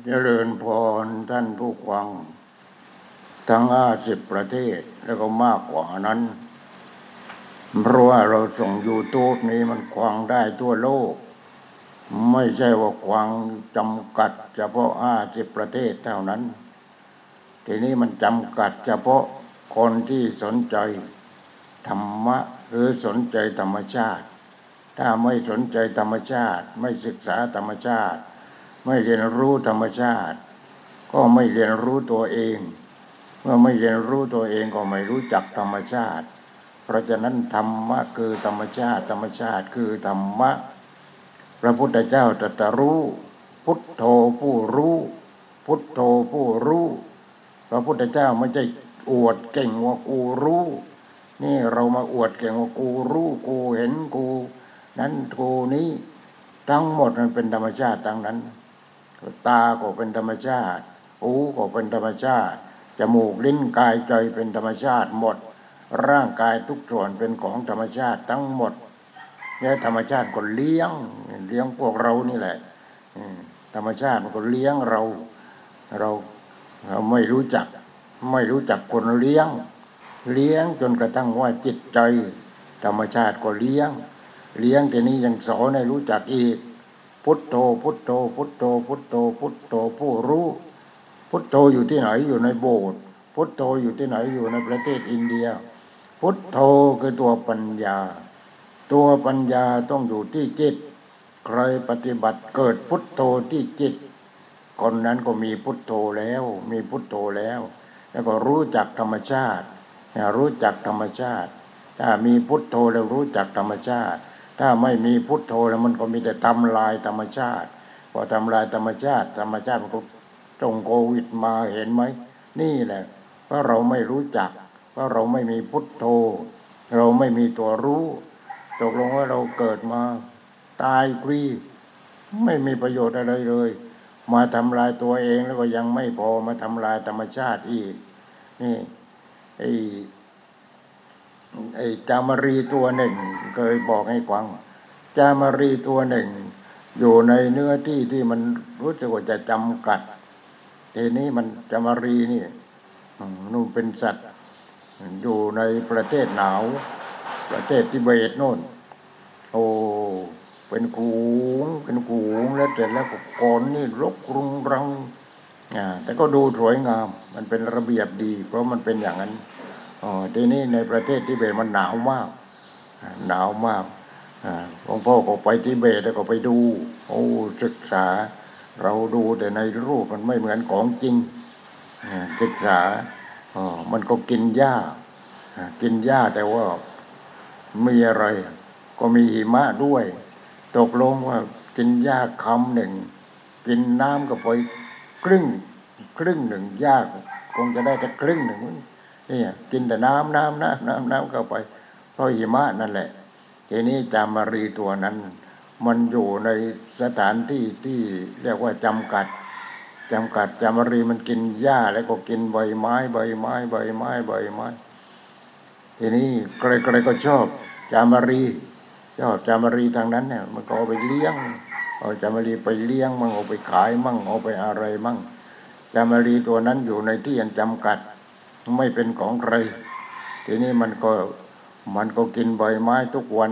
เจริญพรท่านผู้ฟังทั้ง50ประเทศแล้วก็มากกว่านั้นเพราะว่าเราส่ง YouTube นี้มันฟังได้ทั่วโลกไม่ใช่ว่าฟังจำกัดเฉพาะ50ประเทศเท่านั้นทีนี้มันจำกัดเฉพาะคนที่สนใจธรรมะหรือสนใจธรรมชาติถ้าไม่สนใจธรรมชาติไม่ศึกษาธรรมชาติไม่เรียนรู้ธรรมชาติก็ไม่เรียนรู้ตัวเองเมื่อไม่เรียนรู้ตัวเองก็ไม่รู้จักธรรมชาติเพราะฉะนั้นธรรมะคือธรรมชาติธรรมชาติคือธรรมะพระพุทธเจ้าตรัสรู้พุทโธผู้รู้พุทโธผู้รู้พระพุทธเจ้าไม่ใช่อวดเก่งว่ากูรู้นี่เรามาอวดเก่งว่ากูรู้กูเห็นกูนั้นกูนี้ทั้งหมดมันเป็นธรรมชาติทั้งนั้นตาก็เป็นธรรมชาติหูก็เป็นธรรมชาติจมูกลิ้นกายใจเป็นธรรมชาติหมดร่างกายทุกส่วนเป็นของธรรมชาติทั้งหมดเนี่ยธรรมชาติก็เลี้ยงพวกเรานี่แหละธรรมชาติมันก็เลี้ยงเราไม่รู้จักคนเลี้ยงจนกระทั่งว่าจิตใจธรรมชาติก็เลี้ยงทีนี้ยังสอนให้รู้จักอีกพุทโธพุทโธพุทโธพุทโธพุทโธผู้รู้พุทโธอยู่ที่ไหนอยู่ในโบสถ์พุทโธอยู่ที่ไหนอยู่ในประเทศอินเดียพุทโธคือตัวปัญญาตัวปัญญาต้องอยู่ที่จิตใครปฏิบัติเกิดพุทโธที่จิตคนนั้นก็มีพุทโธแล้วมีพุทโธแล้วแล้วก็รู้จักธรรมชาติรู้จักธรรมชาติถ้ามีพุทโธแล้วรู้จักธรรมชาติถ้าไม่มีพุทโธแล้วมันก็มีแต่ทำลายธรรมชาติพอทำลายธรรมชาติมันก็ตรงโควิดมาเห็นไหมนี่แหละเพราะเราไม่รู้จักเพราะเราไม่มีพุทโธเราไม่มีตัวรู้ตกลงว่าเราเกิดมาตายฟรีไม่มีประโยชน์อะไรเลยมาทำลายตัวเองแล้วก็ยังไม่พอมาทำลายธรรมชาติอีกนี่ไอ้จามรีตัวหนึ่งเคยบอกให้ฟังจามรีตัวหนึ่งอยู่ในเนื้อที่ที่มันรู้สึกว่าจะจำกัดทีนี้มันจามรีนี่นู่นเป็นสัตว์อยู่ในประเทศหนาวประเทศทิเบตโน่นโอ้เป็นกูงแล้วเสร็จแล้วก็กรนี่รกรุงรังแต่ก็ดูสวยงามมันเป็นระเบียบดีเพราะมันเป็นอย่างนั้นทีนี้ในประเทศทิเบตมันหนาวมากหลวงพ่อก็ไปทิเบตแล้วก็ไปดูโอ้ศึกษาเราดูแต่ในรูปมันไม่เหมือนของจริงศึกษามันก็กินหญ้าแต่ว่ามีอะไรก็มีหิมะด้วยตกลงว่ากินหญ้าคำหนึ่งกินน้ำก็ไปครึ่งหนึ่งหญ้าคงจะได้แต่ครึ่งหนึ่งนี่กินแต่น้ำเข้าไปเพราะหิมะนั่นแหละทีนี้จามารีตัวนั้นมันอยู่ในสถานที่ที่เรียกว่าจำกัดจามารีมันกินหญ้าแล้วก็กินใบไม้ทีนี้ใครก็ชอบจามารีทางนั้นเนี่ยมันก็เอาไปเลี้ยงเอาจามารีไปเลี้ยงมั่งเอาไปขายมั่งเอาไปอะไรมั่งจามารีตัวนั้นอยู่ในที่อันจำกัดไม่เป็นของใครทีนี้มันก็กินใบไม้ทุกวัน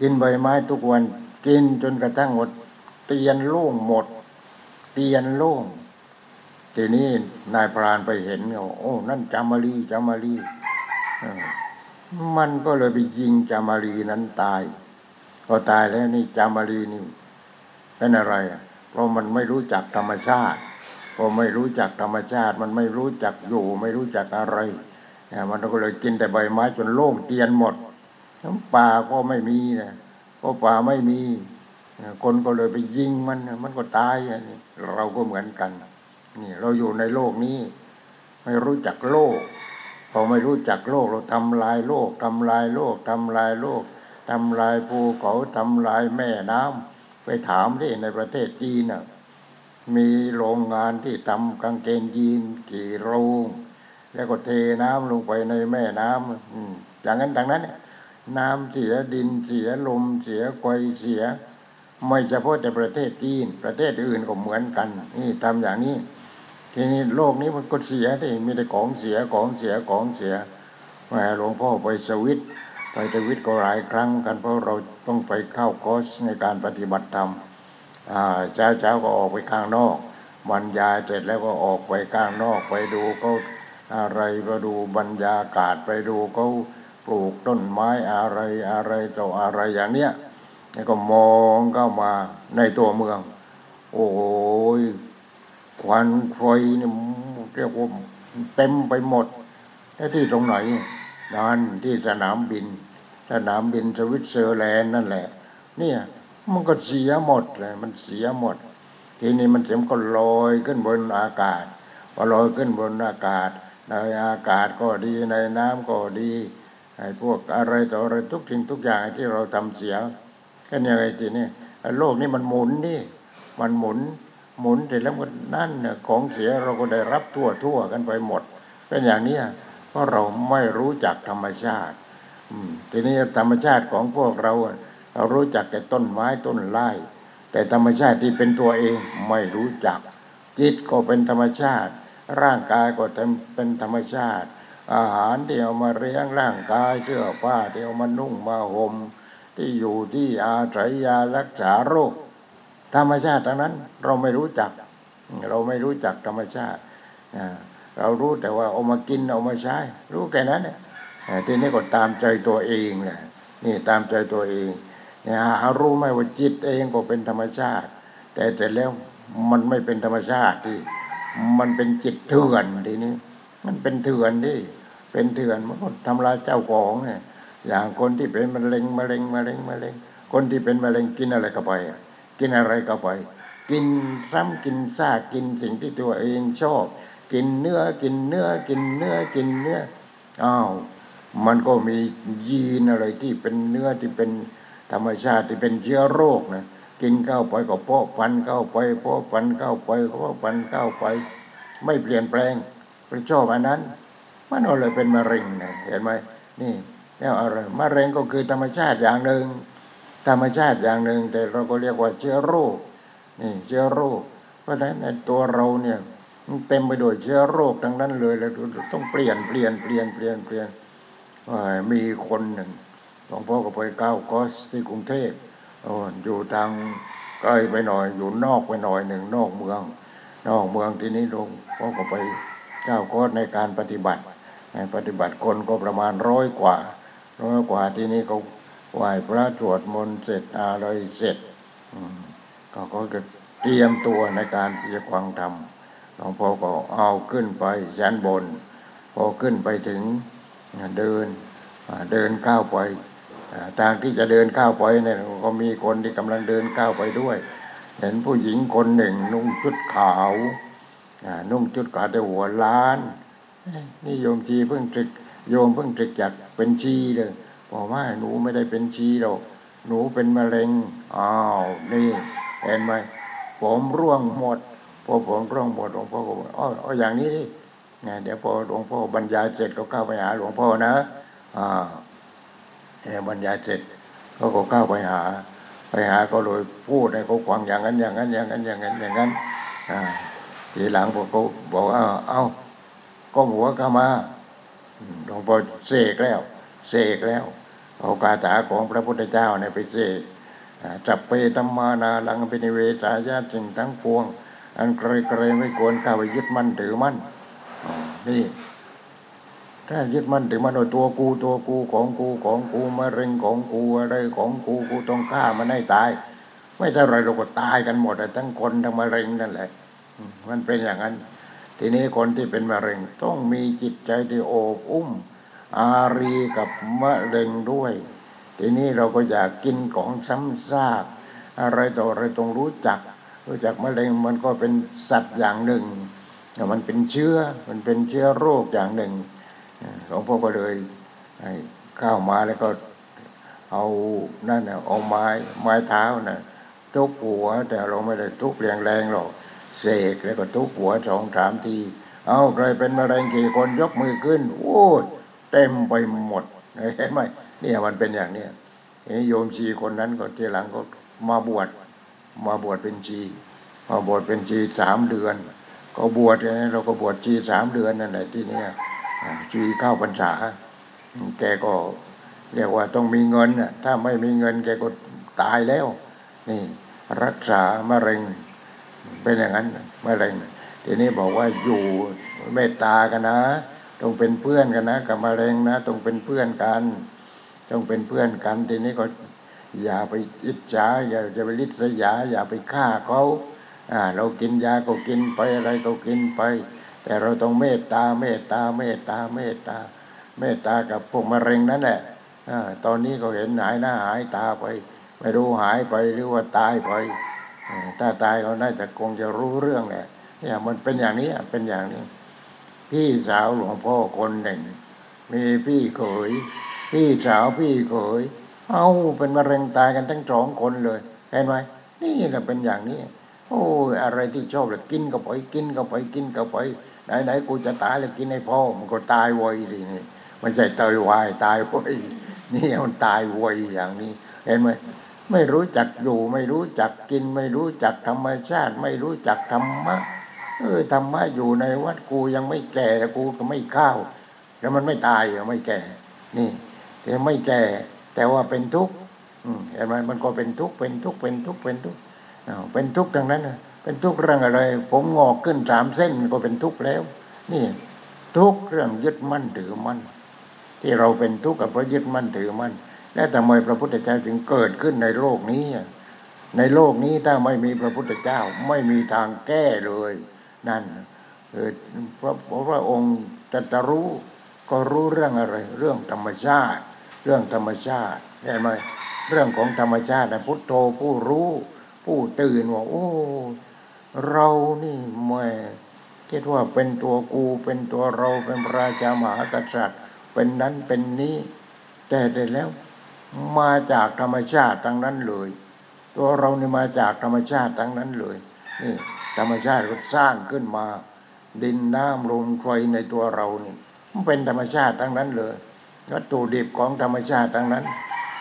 กินใบไม้ทุกวันกินจนกระทั่งหมดเตียนโล่งทีนี้นายพรานไปเห็นเขาโอ้นั่นจามารีมันก็เลยไปยิงจามารีนั้นตายก็ตายแล้วนี่จามารีนี่เป็นอะไรเพราะมันไม่รู้จักธรรมชาติพอไม่รู้จักธรรมชาติมันไม่รู้จักอยู่ไม่รู้จักอะไรมันก็เลยกินแต่ใบไม้จนโล่งเตียนหมดน้ำป่าก็ไม่มีนะก็ป่าไม่มีคนก็เลยไปยิงมันก็ตายเราก็เหมือนกันนี่เราอยู่ในโลกนี้ไม่รู้จักโลกพอไม่รู้จักโลกเราทำลายโลกทำลายภูเขาทำลายแม่น้ำไปถามที่ในประเทศจีนน่ะมีโรงงานที่ทำกางเกงยีนกี่โรงแล้วก็เทน้ำลงไปในแม่น้ำอย่างนั้นดังนั้นน้ำเสียดินเสียลมเสียไฟเสีย ไม่เฉพาะแต่ประเทศจีนประเทศอื่นก็เหมือนกันนี่ทำอย่างนี้ทีนี้โลกนี้มันก็เสียที่มีแต่ของเสียของเสียของเสียมาหลวงพ่อไปสวิตไปสวิตก็หลายครั้งกันเพราะเราต้องไปเข้าคอร์สในการปฏิบัติธรรมเช้าก็ออกไปข้างนอกบรรยายเสร็จแล้วก็ออกไปข้างนอกไปดูเขาอะไรไปดูบรรยากาศไปดูเขาปลูกต้นไม้อะไรต่ออะไรอย่างเนี้ยแล้วก็มองเข้ามาในตัวเมืองโอ้ยควันไฟนี่เรียกว่าเต็มไปหมดแล้วที่ตรงไหนนั่นที่สนามบินสวิตเซอร์แลนด์นั่นแหละเนี่ยมันก็เสียหมดเลยมันเสียหมดทีนี้มันเสียมก็ลอยขึ้นบนอากาศพอลอยขึ้นบนอากาศในอากาศก็ดีในน้ำก็ดีไอ้พวกอะไรต่ออะไรทุกสิ่งทุกอย่างที่เราทำเสียก็เนี่ยไอ้ทีนี้โลกนี้มันหมุนนี่มันหมุนแต่แล้วก็นั่นน่ะของเสียเราก็ได้รับทั่วกันไปหมดเป็นอย่างนี้เพราะเราไม่รู้จักธรรมชาติทีนี้ธรรมชาติของพวกเรารู้จักแต่ต้นไม้ต้นไร่แต่ธรรมชาติที่เป็นตัวเองไม่รู้จักจิตก็เป็นธรรมชาติร่างกายก็เป็นธรรมชาติอาหารที่เอามาเลี้ยงร่างกายเสื้อผ้าที่เอามานุ่งมาห่มที่อยู่ที่อาศัยยารักษาโรคธรรมชาติทั้งนั้นเราไม่รู้จักธรรมชาติเรารู้แต่ว่าเอามากินเอามาใช้รู้แค่นั้นเนี่ยทีนี้ก็ตามใจตัวเองแหละนี่ตามใจตัวเองเอารู้ไหมว่าจิตเองก็เป็นธรรมชาติแต่แล้วมันไม่เป็นธรรมชาติที่มันเป็นจิตเถื่อนทีนี้มันเป็นเถื่อนที่เป็นเถื่อนมันก็ทำลายเจ้าของเนี่ยอย่างคนที่เป็นมะเร็งคนที่เป็นมะเร็งกินอะไรเข้าไปกินซ้ำกินซากกินสิ่งที่ตัวเองชอบกินเนื้ออ้าวมันก็มียีนอะไรที่เป็นเนื้อที่เป็นธรรมชาติที่เป็นเชื้อโรคนะกินเข้าไปก็เพาะพันธุ์เข้าไปไม่เปลี่ยนแปลงไปชอบอันนั้นมันเลยเป็นมะเร็งนะเห็นไหมนี่แล้วอะไรมะเร็งก็คือธรรมชาติอย่างหนึ่งแต่เราก็เรียกว่าเชื้อโรคนี่เชื้อโรคเพราะฉะนั้นในตัวเราเนี่ยเต็มไปด้วยเชื้อโรคทั้งนั้นเลยแล้วต้องเปลี่ยนมีคนหนึ่งหลวงพ่อก็ไปเข้าคอร์สที่กรุงเทพอยู่ทางใกล้ไปหน่อยอยู่นอกไปหน่อยหนึ่งนอกเมืองที่นี้หลวงพ่อก็ไปเข้าคอร์สในการปฏิบัติคนก็ประมาณ100 กว่าที่นี้เขาไหว้พระสวดมนต์เสร็จอะไรเสร็จก็เตรียมตัวในการที่จะฟังธรรมหลวงพ่อก็เอาขึ้นไปชั้นบนพอขึ้นไปถึงเดินก้าวไปทางที่จะเดินก้าวไปเนี่ยก็มีคนที่กำลังเดินก้าวไปด้วยเห็นผู้หญิงคนหนึ่งนุ่งชุดขาวแต่หัวล้านนี่โยมเพิ่งตรึกจากเป็นชีเลยบอกว่าหนูไม่ได้เป็นชีหรอกหนูเป็นมะเร็งอ้าวนี่เห็นไหมผมร่วงหมดพอผมร้องบทหลวงพ่อก็บอกอ๋ออย่างนี้ดิเดี๋ยวพอหลวงพ่อบรรยายเสร็จก็เข้าไปหาหลวงพ่อนะบรรยายเสร็จเขาก็เข้าไปหาก็เลยพูดให้เขาฟังอย่างนั้นทีหลังพวกเขาบอกเอ้าก้มหัวเข้ามาหลวงพ่อเสกแล้วเอาคาถาของพระพุทธเจ้าเนี่ยไปเสกจับเปตัมมานาลังปินิเวสายาสิ่งทั้งปวงอันใครๆไม่ควรเข้าไปยึดมั่นถือมั่นนี่ถ้ายึดมั่นถือมั่นตัวกูของกูมะเร็งของกูอะไรของกูต้องฆ่ามันให้ตายไม่เท่าไรเราก็ตายกันหมดทั้งคนทั้งมะเร็งนั่นแหละมันเป็นอย่างนั้นทีนี้คนที่เป็นมะเร็งต้องมีจิตใจที่โอบอุ้มอารีกับมะเร็งด้วยทีนี้เราก็อยากกินของซ้ำซากอะไรต่ออะไรต้องรู้จักมะเร็งมันก็เป็นสัตว์อย่างหนึ่งมันเป็นเชื้อโรคอย่างหนึ่งหลวงพ่อก็เลยเข้ามาแล้วก็เอานั่นเอาไม้เท้าน่ะทุบหัวแต่เราไม่ได้ทุบแรงหรอกเสกแล้วก็ทุบหัว 2-3 ทีเอาใครเป็นมะเร็งกี่คนยกมือขึ้นโอ้ยเต็มไปหมดเห็นไหมเนี่ยมันเป็นอย่างนี้โยมชีคนนั้นก็ทีหลังก็มาบวช มาบวชเป็นชีมาบวชเป็นชี3 เดือนก็บวชเนี่ยเราก็บวชชี3 เดือนนั่นแหละที่เนี่ยชีเข้าพรรษาแกก็เรียกว่าต้องมีเงินน่ะถ้าไม่มีเงินแกก็ตายแล้วนี่รักษามะเร็งเป็นอย่างนั้นมะเร็งทีนี้บอกว่าอยู่เมตตากันนะต้องเป็นเพื่อนกันนะกับมะเร็งนะต้องเป็นเพื่อนกันต้องเป็นเพื่อนกันทีนี้ก็อย่าไปอิจฉาอย่าจะไปริษยาอย่าไปฆ่าเขาเรากินยาก็กินไปอะไรก็กินไปแต่เราต้องเมตตาเมตตาเมตตาเมตตาเมตตากับพวกมะเร็งนั่นแหละตอนนี้ก็เห็นหายหน้าหายตาไปไม่รู้หายไปหรือว่าตายไปถ้าตายเราน่าจะคงจะรู้เรื่องแหละเนี่ยมันเป็นอย่างนี้เป็นอย่างนี้พี่สาวหลวงพ่อคนหนึ่งมีพี่เขยพี่สาวพี่เขยเอาเป็นมะเร็งตายกันทั้ง2 คนเลยเห็นไหมนี่แหละเป็นอย่างนี้โอ้ยอะไรที่ชอบเลยกินก็ไปกินก็ไปกินก็ไปไหนๆกูจะตายเลยกินให้พ่อมันก็ตายไวสินี่มันใจตายวายตายไวนี่มันตายไวอย่างนี้เห็นไหมไม่รู้จักอยู่ไม่รู้จักกินไม่รู้จักธรรมชาติไม่รู้จักธรรมะธรรมะอยู่ในวัดกูยังไม่แก่แล้วกูก็ไม่เข้าแล้วมันไม่ตายไม่แก่นี่แต่ไม่แก่แต่ว่าเป็นทุกข์เห็นไหมมันก็เป็นทุกข์เป็นทุกข์เป็นทุกข์เป็นทุกข์เป็นทุกข์ดังนั้นเป็นทุกข์เรื่องอะไรผมงอกขึ้น3 เส้นก็เป็นทุกข์แล้วนี่ทุกข์เรื่องยึดมั่นถือมั่นที่เราเป็นทุกข์กับเพราะยึดมั่นถือมั่นและทำไมพระพุทธเจ้าถึงเกิดขึ้นในโลกนี้ในโลกนี้ถ้าไม่มีพระพุทธเจ้าไม่มีทางแก้เลยนั่นพระองค์ตรัสรู้ก็รู้เรื่องอะไรเรื่องธรรมชาติเรื่องธรรมชาติเห็นไหมเรื่องของธรรมชาตินะพุทโธผู้รู้ผู้ตื่นว่าโอ้เรานี่แม่คิดว่าเป็นตัวกูเป็นตัวเราเป็นพระราชามหากษัตริย์เป็นนั้นเป็นนี้แต่ได้แล้วมาจากธรรมชาติทั้งนั้นเลยตัวเรานี่มาจากธรรมชาติทั้งนั้นเลยนี่ธรรมชาติก็สร้างขึ้นมาดินน้ำลมไฟในตัวเรานี่มันเป็นธรรมชาติทั้งนั้นเลยวัตถุดิบของธรรมชาติทั้งนั้น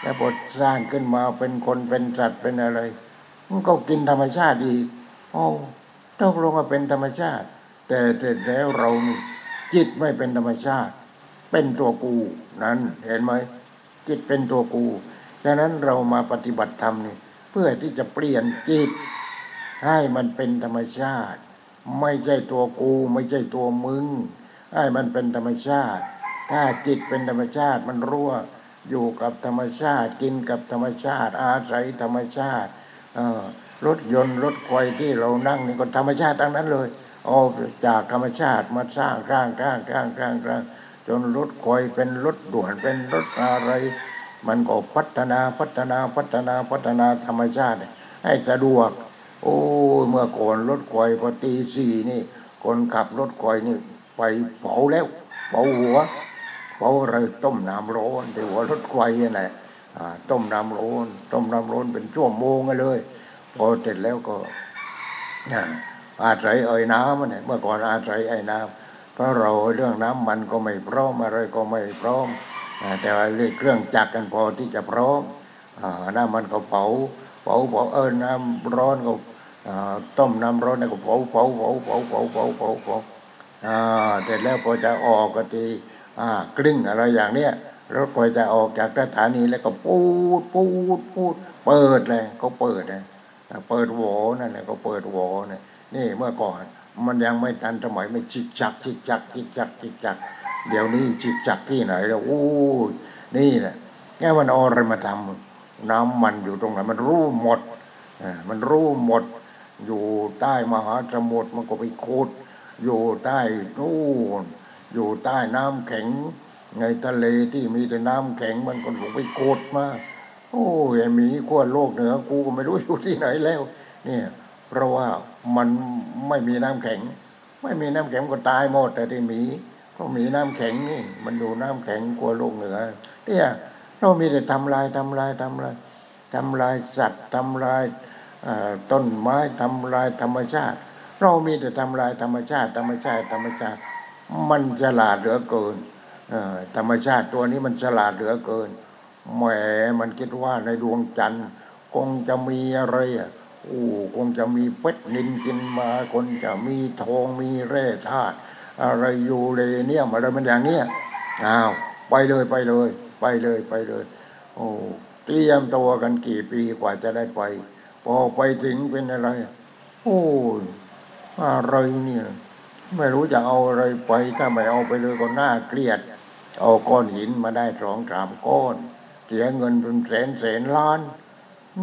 แล้วพอสร้างขึ้นมาเป็นคนเป็นสัตว์เป็นอะไรมันก็กินธรรมชาติอีกโอ้ต้องลงมาเป็นธรรมชาติแต่เสร็จแล้วเรานี่จิตไม่เป็นธรรมชาติเป็นตัวกูนั่นเห็นไหมจิตเป็นตัวกูฉะนั้นเรามาปฏิบัติธรรมนี่เพื่อที่จะเปลี่ยนจิตให้มันเป็นธรรมชาติไม่ใช่ตัวกูไม่ใช่ตัวมึงให้มันเป็นธรรมชาติถ้าจิตเป็นธรรมชาติมันรู้ว่าอยู่กับธรรมชาติกินกับธรรมชาติอาศัยธรรมชาติรถยนต์รถไฟที่เรานั่งนี่ก็ธรรมชาติทั้งนั้นเลยเอาจากธรรมชาติมาสร้างร่างจนรถไฟเป็นรถด่วนเป็นรถอะไรมันก็พัฒนาธรรมชาติให้สะดวกโอ้เมื่อก่อนรถไฟพอตีสี่นี่คนขับรถไฟนี่ไปเผาแล้วเผาหัวเผาอะไรต้มน้ำร้อนแต่หัวรถไฟนี่แหละต้มน้ำร้อนเป็น1 ชั่วโมงเลยพอเสร็จแล้วก็อาศัยไอ้น้ำมันเนี่ยเมื่อก่อนอาศัยไอ้น้ำเพราะเราเรื่องน้ำมันก็ไม่พร้อมอะไรก็ไม่พร้อมแต่ว่าเครื่องจักรกันพอที่จะพร้อมน้ำมันก็เผาน้ำร้อนก็ต้มน้ำร้อนแล้วก็เผาแต่แล้วพอจะออกก็ทีกลิ้งอะไรอย่างเนี้ยรถไฟจะออกจากสถานีแล้วก็ปูดเปิดเลยก็เปิดนะเปิดโหวนั่นแหละก็เปิดโหวเนี่ยนี่เมื่อก่อนมันยังไม่ทันสมัยไม่จิกจักเดี๋ยวนี้จิกจักที่ไหนแล้วอู้นี่แหละแง่มันเอาอะไรมาทำน้ำมันอยู่ตรงไหนมันรู้หมดมันรู้หมดอยู่ใต้มหาสมุทรมันก็ไปขุดอยู่ใต้นู่นอยู่ใต้น้ำแข็งในทะเลที่มีแต่น้ำแข็งมันก็ลงไปขุดมาโอ้ยมีขั้วโลกเหนือกูก็ไม่รู้อยู่ที่ไหนแล้วเนี่ยเพราะว่ามันไม่มีน้ำแข็งก็ตายหมดแต่ที่มีก็มีน้ำแข็งนี่มันอยู่น้ำแข็งขั้วโลกเหนือเนี่ยเรามีแต่ทำลายสัตว์ทำลายต้นไม้ทำลายธรรมชาติเรามีแต่ทำลายธรรมชาติมันฉลาดเหลือเกินธรรมชาติตัวนี้มันฉลาดเหลือเกินแหมมันคิดว่าในดวงจันทร์คงจะมีอะไร คงจะมีเพชรนิลกินมาคนจะมีทองมีแร่ธาตุอะไรยูเรเนียมอะไรมันอย่างเนี้ยอ้าวไปเลยโอ้เตรียมตัวกันกี่ปีกว่าจะได้ไปพอไปถึงเป็นอะไรโอ้อะไรเนี่ยไม่รู้จะเอาอะไรไปถ้าไม่เอาไปเลยก็น่าเกลียดเอาก้อนหินมาได้ 2-3 ก้อนเสียเงินเป็นแสนล้าน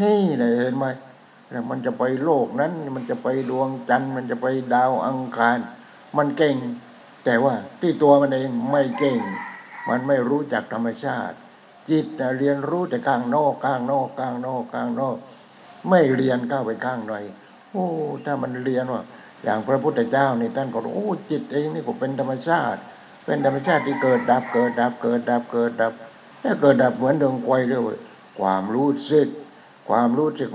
นี่เลยเห็นไหมแล้วมันจะไปโลกนั้นมันจะไปดวงจันทร์มันจะไปดาวอังคารมันเก่งแต่ว่าที่ตัวมันเองไม่เก่งมันไม่รู้จักธรรมชาติจิตเรียนรู้แต่ข้างนอกไม่เรียนเข้าไปข้างในโอ้ถ้ามันเรียนว่าอย่างพระพุทธเจ้านี่ท่านก็โอ้จิตเองนี่ก็เป็นธรรมชาติที่เกิดดับถ้าเกิดดับเหมือนดวงไฟเลยความรู้สึก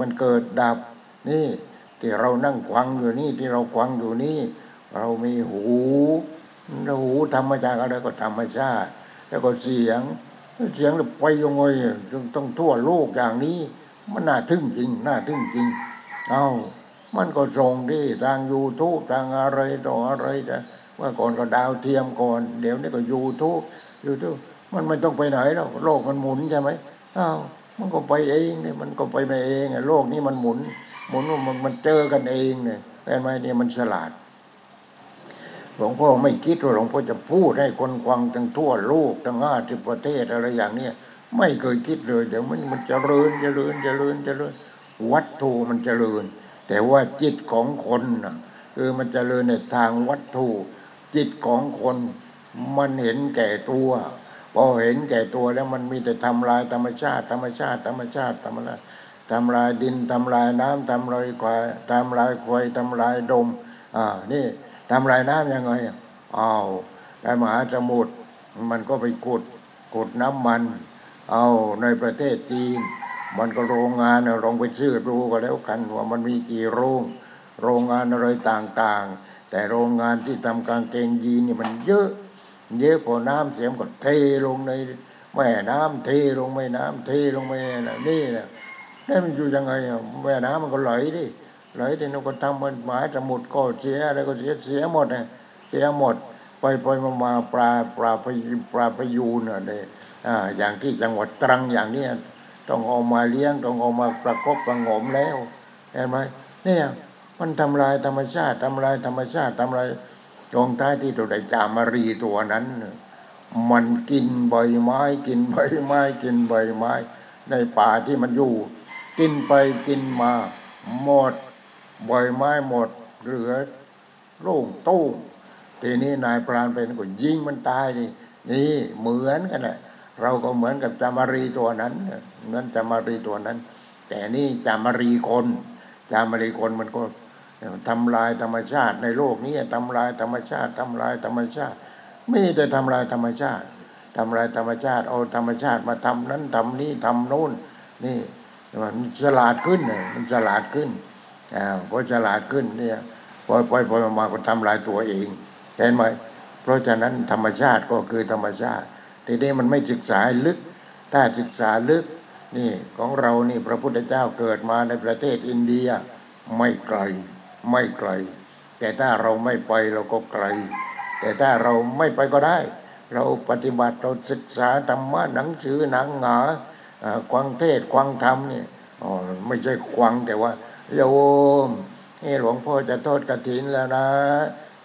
มันเกิดดับนี่ที่เรานั่งควังอยู่นี่เรามีหูธรรมชาติอะไรก็ธรรมชาติแล้วก็เสียงไปยังไงจนต้องทั่วโลกอย่างนี้มันน่าทึ่งจริงเอ้ามันก็ส่งที่ทาง YouTube ทางอะไรต่ออะไรแต่ว่าก่อนก็ดาวเทียมก่อนเดี๋ยวนี้ก็ YouTube มันไม่ต้องไปไหนแล้วโลกมันหมุนใช่ไหมอ้าวมันก็ไปเองเนี่ยมันก็ไปมาเองโลกนี้มันหมุนมันเจอกันเองเนี่ยเห็นไหมเนี่ยมันฉลาดหลวงพ่อไม่คิดว่าหลวงพ่อจะพูดให้คนฟังทั้งทั่วโลกทั้ง50ประเทศอะไรอย่างเนี้ยไม่เคยคิดเลยเดี๋ยวมันเจริญวัตถุมันเจริญแต่ว่าจิตของคนน่ะคือมันเจริญในทางวัตถุจิตของคนมันเห็นแก่ตัวพอเห็นแก่ตัวแล้วมันมีแต่ทำลายธรรมชาติทำลายดินทำลายน้ำทำลายควายทำลายดมนี่ทำลายน้ำยังไงเอาในมหาสมุทรมันก็ไปขุดน้ำมันเอาในประเทศจีนมันก็โรงงานลองไปซื้อดูก็แล้วกันว่ามันมีกี่โรงงานอะไรต่างๆแต่โรงงานที่ทำกางเกงยีนนี่มันเยอะพอน้ำเสียมก็เทลงในแม่น้ำเทลงแม่นี่นะนี่มันอยู่ยังไงแม่น้ำมันก็ไหลดิมันก็ทำมันหมายจะหมดก็เสียอะไรก็เสียหมดนะเสียหมดไปมาปลาพยูนอะไรอย่างที่จังหวัดตรังอย่างนี้ต้องเอามาเลี้ยงต้องเอามาประกบประงมแล้วเห็นไหมเนี่ยมันทำลายธรรมชาติตรงท้ายที่ตัวใดจามารีตัวนั้นมันกินใบไม้ในป่าที่มันอยู่กินไปกินมาหมดใบไม้หมดเหลือโล่งตู้ทีนี้นายพรานเป็นก็ยิงมันตายนี่เหมือนกันแหละเราก็เหมือนกับจามารีตัวนั้นแต่นี่จามารีคนมันก็ทำลายธรรมชาติในโลกนี้ทำลายธรรมชาติไม่ได้ทำลายธรรมชาติเอาธรรมชาติมาทำนั้นทำนี้ทำโน้นนี่มันฉลาดขึ้นพอฉลาดขึ้นเนี่ยปล่อยมาก็ทำลายตัวเองเห็นไหมเพราะฉะนั้นธรรมชาติก็คือธรรมชาติทีนี้มันไม่ศึกษาลึกถ้าศึกษาลึกนี่ของเรานี่พระพุทธเจ้าเกิดมาในประเทศอินเดียไม่ไกลแต่ถ้าเราไม่ไปเราก็ไกลแต่ถ้าเราไม่ไปก็ได้เราปฏิบัติเราศึกษาธรรมะหนังสือหนังหาควังเทศควังธรรมนี่ไม่ใช่ควังแต่ว่าโยมนี่หลวงพ่อจะทอดกฐินแล้วนะ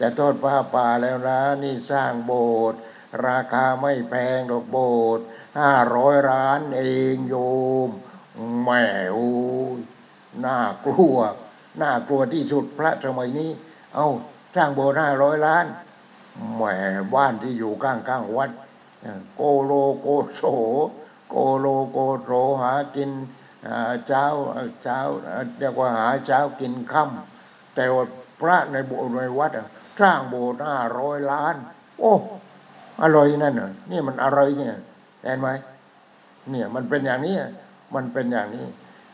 จะทอดผ้าป่าแล้วนะนี่สร้างโบสถ์ราคาไม่แพงหรอกโบสถ์500 ล้านเองโยมแหมน่ากลัวที่สุดพระสมัยนี้เอาสร้างโบสถ์500 ล้านแหมบ้านที่อยู่ข้างวัดโกโลโกโสหากินเช้าเรียกว่าหาเช้ากินค่ำแต่ว่าพระในโบสถ์ในวัดสร้างโบสถ์500 ล้านโอ้อะไรนั่นน่ะนี่มันอะไรเนี่ยเห็นไหมเนี่ยมันเป็นอย่างนี้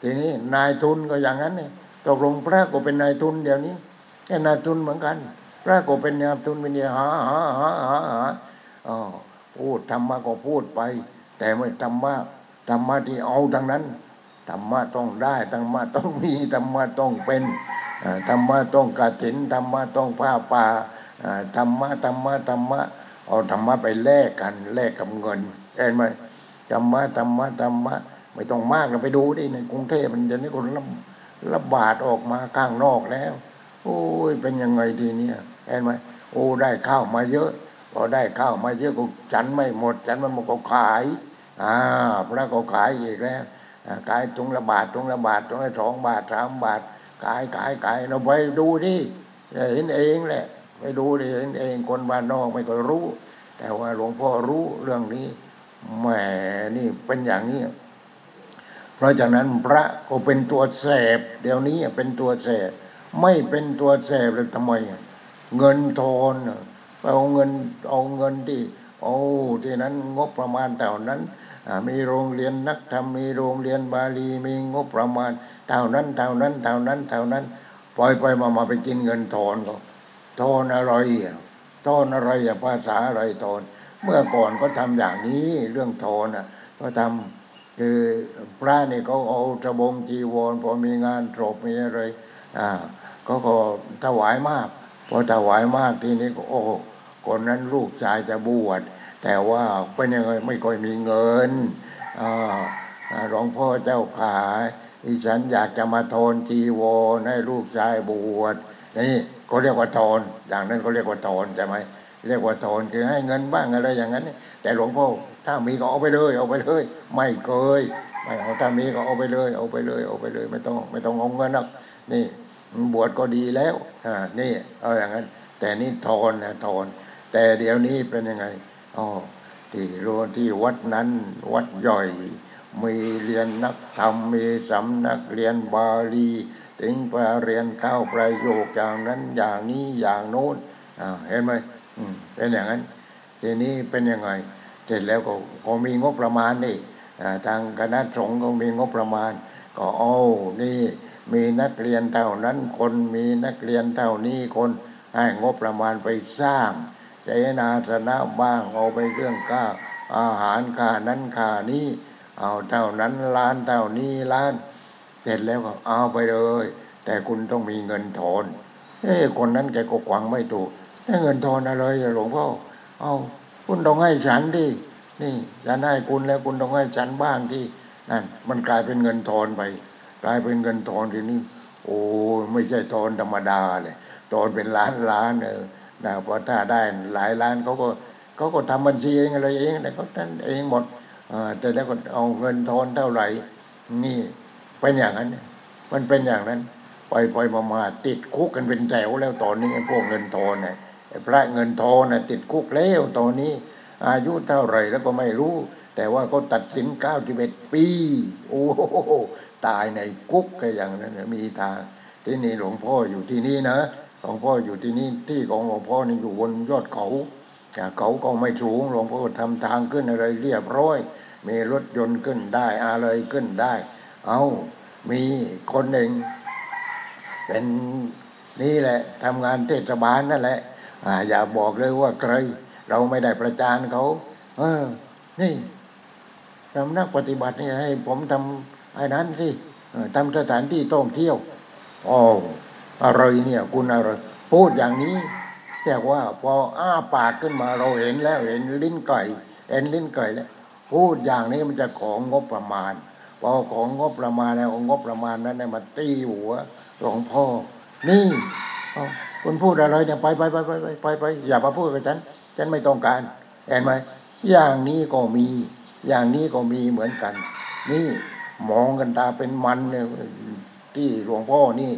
ทีนี้นายทุนก็อย่างนั้นเนี่ยตกลงพระก็เป็นนายทุนเดี๋ยวนี้แค่นายทุนเหมือนกันพระก็เป็นนายทุนเป็นเนี่ยหาพูดธรรมะก็พูดไปแต่ไม่ธรรมะที่เอาทั้งนั้น รรมะต้องได้ธรรมะต้องมีธรรมะต้องเป็นธรรมะต้องกฐินธรรมะต้องผ้าป่าธรรมะเอาธรรมะไปแลกกันแลกกับเงินเห็นไหมธรรมะไม่ต้องมากเราไปดูดิในกรุงเทพมันจะนี่คนระบาดออกมาข้างนอกแล้วโอ้ยเป็นยังไงดีเนี่ยเห็นไหมโอ้ได้ข้าวมาเยอะพอได้ข้าวมาเยอะก็ฉันไม่หมดฉันมันก็ขายพระก็ขายอีกแล้วขายถุงละบาทถุงละ2 บาท3 บาทขายเราไปดูดิเห็นเองแหละไปดูดิเห็นเองคนบ้านนอกไม่ก็รู้แต่ว่าหลวงพ่อรู้เรื่องนี้แหมนี่เป็นอย่างนี้เพราะฉะนั้นพระก็เป็นตัวแสบเดี๋ยวนี้เป็นตัวแสบไม่เป็นตัวแสบเลยทำไมเงินทอนเอาเงินที่ที่นั้นงบประมาณเท่านั้นมีโรงเรียนนักธรรมมีโรงเรียนบาลีมีงบประมาณเท่านั้นปล่อยมาไปกินเงินทอนก็ทอนอะไรภาษาอะไรทอนเมื่อก่อนก็ทำอย่างนี้เรื่องทอนก็ทำคือพระนี่เขาเอาตะบงจีวรพอมีงานศพมีอะไรเขาก็ถวายมากพอถวายมากทีนี้ก็คนนั้นลูกชายจะบวชแต่ว่าเป็นยังไงไม่ค่อยมีเงินหลวงพ่อเจ้าขาดิฉันอยากจะมาทอนจีวรให้ลูกชายบวชนี่เขาเรียกว่าทอนอย่างนั้นเขาเรียกว่าทอนใช่ไหมเรียกว่าทอนคือให้เงินบ้างอะไรอย่างนั้นแต่หลวงพ่อถ้ามีก็เอาไปเลยไม่เคยไม่เอาถ้ามีก็เอาไปเลยไม่ต้องเอาเงินหรอกนี่บวชก็ดีแล้วนี่เอาอย่างนั้นแต่นี่ทอนทอนแต่เดี๋ยวนี้เป็นยังไงที่โรงที่วัดนั้นวัดย่อยมีเรียนนักธรรมมีสำนักเรียนบาลีถึงไปเรียนเก้าประโยคอย่างนั้นอย่างนี้อย่างโน้นเห็นไหมเป็นอย่างนั้นทีนี้เป็นยังไงเสร็จแล้วก็มีงบประมาณนี่ทางคณะสงฆ์ก็มีงบประมาณก็นี่มีนักเรียนเท่านั้นคนมีนักเรียนเท่านี้คนให้งบประมาณไปสร้างเจนาสนะบ้างเอาไปเรื่องค่าอาหารค่านั้นค่านี้เอาเท่านั้นล้านเท่านี้ล้านเสร็จแล้วก็เอาไปเลยแต่คุณต้องมีเงินทอนคนนั้นแกก็กวางไม่ถูกเงินทอนอะไรหลวงพ่อคุณต้องให้ฉันดินี่ฉันให้คุณแล้วคุณต้องให้ฉันบ้างดินั่นมันกลายเป็นเงินทอนไปกลายเป็นเงินทอนทีนี้ไม่ใช่ทอนธรรมดาเลยทอนเป็นล้านล้านพอถ้าได้หลายล้านเขาก็ทำบัญชีเองอะไรเองแต่เขาท่านเองหมดแต่แล้วก็เอาเงินทอนเท่าไหร่นี่เป็นอย่างนั้นมันเป็นอย่างนั้นปล่อยมาติดคุกกันเป็นแถวแล้วตอนนี้พวกเงินทอนพระเงินทอนติดคุกแล้วตอนนี้อายุเท่าไหร่แล้วก็ไม่รู้แต่ว่าเขาตัดสิน91 ปีโอ้ตายในคุกก็อย่างนั้นมีทางที่นี่หลวงพ่ออยู่ที่นี่นะหลวงพ่ออยู่ที่นี่ที่ของหลวงพ่อนี่อยู่บนยอดเขาเขาก็ไม่สูงหลวงพ่อทำทางขึ้นอะไรเรียบร้อยมีรถยนต์ขึ้นได้อะไรขึ้นได้มีคนหนึ่งเป็นนี่แหละทำงานเทศบาลนั่นแหละอย่าบอกเลยว่าใครเราไม่ได้ประจานเขานี่สำนักปฏิบัตินี่ให้ผมทำไอ้นั้นสิทำสถานที่ท่องเที่ยวอะไรเนี่ยคุณอะไรพูดอย่างนี้แปลว่าพออ้าปากขึ้นมาเราเห็นแล้วเห็นลิ้นไก่แล้วพูดอย่างนี้มันจะของงบประมาณพอของงบประมาณแล้วงบประมาณนั้นมาตีหัวหลวงพ่อนี่คุณพูดอะไรเนี่ยไปอย่ามาพูดกับฉันไม่ต้องการเห็นไหมอย่างนี้ก็มีเหมือนกันนี่มองกันตาเป็นมันเลยที่หลวงพ่อนี่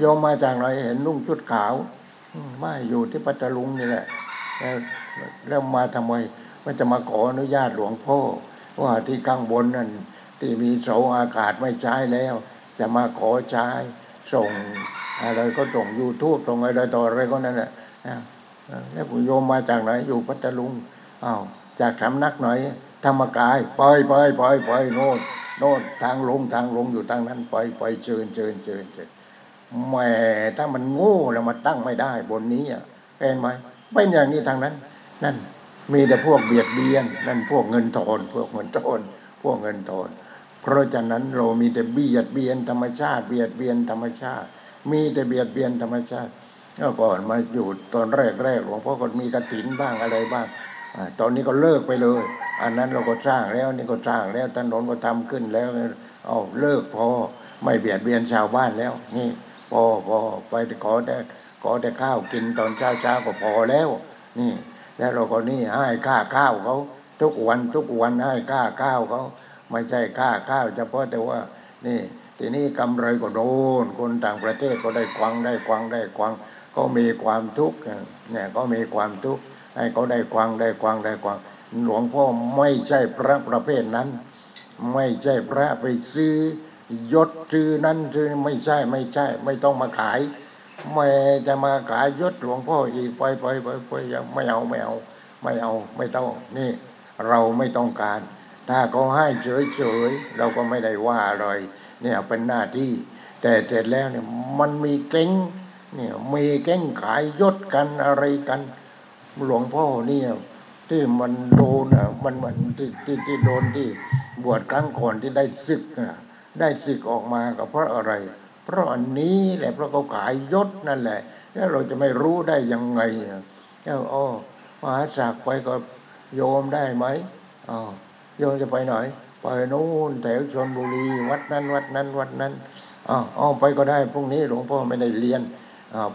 โยมมาจากไหนเห็นนุ่งชุดขาวมาอยู่ที่ปัตตาลุงนี่แหละแล้วมาทำไมมันจะมาขออนุญาตหลวงพ่อว่าที่ข้างบนนั่นที่มีเสาอากาศไม่ใช้แล้วจะมาขอใช้ส่งอะไรก็ส่ง YouTube ส่งอะไรต่ออะไรก็นั่นแหละแล้วโยมมาจากไหนอยู่ปัตตาลุงจากสำนักไหนธรรมกายไปโน่นทางลงอยู่ทางนั้นไปเชิญแหมถ้ามันโง่แล้วมาตั้งไม่ได้บนนี้เป็นไหมเป็นอย่างนี้ทางนั้นนั่นมีแต่พวกเบียดเบียนนั่นพวกเงินทอนพวกเงินทอน เพราะฉะนั้นเรามีแต่เบียดเบียนธรรมชาติเบียดเบียนธรรมชาติมีแต่เบียดเบียนธรรมชาติก่อนมาอยู่ตอนแรกๆหลวงพ่อก็มีกฐินบ้างอะไรบ้างตอนนี้ก็เลิกไปเลยอันนั้นเราก็สร้างแล้วนี่ก็สร้างแล้วถนนก็ทำขึ้นแล้วเอาเลิกพอไม่เบียดเบียนชาวบ้านแล้วนี่พอไปขอแต่ข้าวกินตอนเช้าก็พอแล้วนี่แล้วเราก็นี่ให้ค่าข้าวเขาทุกวันให้ค่าข้าวเขาไม่ใช่ค่าข้าวเฉพาะแต่ว่านี่ทีนี้กำไรก็โดนคนต่างประเทศก็ได้ควังก็มีความทุกข์เนี่ยก็มีความทุกข์ให้เขาได้ควังหลวงพ่อไม่ใช่พระประเภทนั้นไม่ใช่พระไปซื้อยศซื้อนั้นซื้อไม่ใช่ไม่ต้องมาขายไม่จะมาขายยศหลวงพ่ออีกไปไม่เอาไม่ต้องนี่เราไม่ต้องการถ้าเขาให้เฉยเราก็ไม่ได้ว่าอะไรเนี่ยเป็นหน้าที่แต่เสร็จแล้วเนี่ยมันมีเก้งเนี่ยมีเก้งขายยศกันอะไรกันหลวงพ่อเนี่ยที่มันโดนอ่ะมันที่โดนที่บวชครั้งก่อนที่ได้ศึกออกมาก็เพราะอะไรเพราะอันนี้แหละเพราะเขาขายยศนั่นแหละแล้วเราจะไม่รู้ได้ยังไงแล้วอ๋อมหาศักดิ์ไปก็โยมได้ไหมอ๋อโยมจะไปไหนไปโน่นแถวชลบุรีวัดนั้นอ๋อไปก็ได้พรุ่งนี้หลวงพ่อไม่ได้เรียน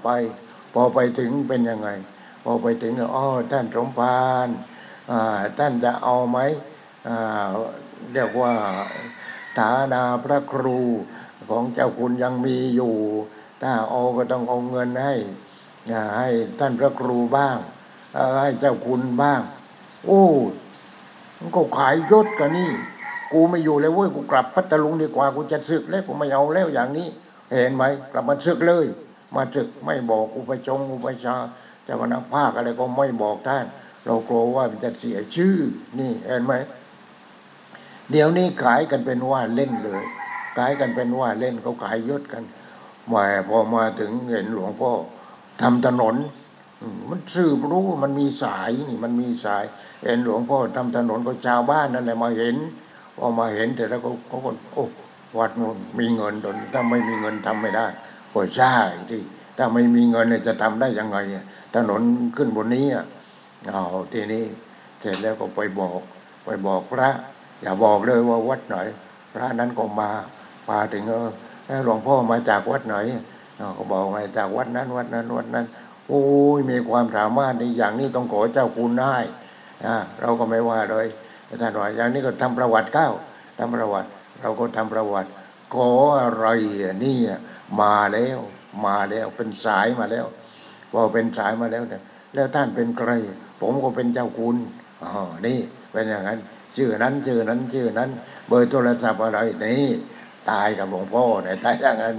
ไปพอไปถึงเป็นยังไงพอไปถึงอ๋อท่านสมภารท่านจะเอาไหมเรียกว่าฐานะพระครูของเจ้าคุณยังมีอยู่ถ้าเอาก็ต้องเอาเงินให้ท่านพระครูบ้างให้เจ้าคุณบ้างโอ้มันก็ขายยศกันนี่กูไม่อยู่แล้วเว้ยกูกลับพัทลุงดีกว่ากูจะศึกแล้วกูไม่เอาแล้วอย่างนี้เห็นไหมกลับมาศึกเลยมาศึกไม่บอกอุปชงอุปชาเจ้าคณะภาคอะไรก็ไม่บอกท่านเรากลัวว่ามันจะเสียชื่อนี่เห็นไหมเดี๋ยวนี้ขายกันเป็นว่าเล่นเลยขายกันเป็นว่าเล่นเขาขายยศกันมาพอมาถึงเห็นหลวงพ่อทำถนนมันสืบรู้มันมีสายนี่มันมีสายเห็นหลวงพ่อทำถนนก็ชาวบ้านนั่นแหละมาเห็นพอมาเห็นแต่แล้วเขาก็โอ้วัดนู้นมีเงินตอนถ้าไม่มีเงินทำไม่ได้ก็ใช่ที่ถ้าไม่มีเงินจะทำได้ยังไงถนนขึ้นบนนี้เอาทีนี้เสร็จแล้วก็ไปบอกพระอย่าบอกเลยว่าวัดไหนพระนั้นก็มาถึงหลวงพ่อมาจากวัดไหนเขาบอกมาจากวัดนั้นโอ้ยมีความสามารถในอย่างนี้ต้องขอเจ้าคุณได้เราก็ไม่ว่าเลยท่านว่าอย่างนี้ก็ทำประวัติทำประวัติเราก็ทำประวัติขออะไรนี่มาแล้วเป็นสายมาแล้วพอเป็นสายมาแล้วเนี่ยแล้วท่านเป็นใครผมก็เป็นเจ้าคุณนี่เป็นอย่างนั้นชื่อนั้นเบอร์โทรศัพท์อะไรนี่ตายกับหลวงพ่อเนี่ยตายอย่างนั้น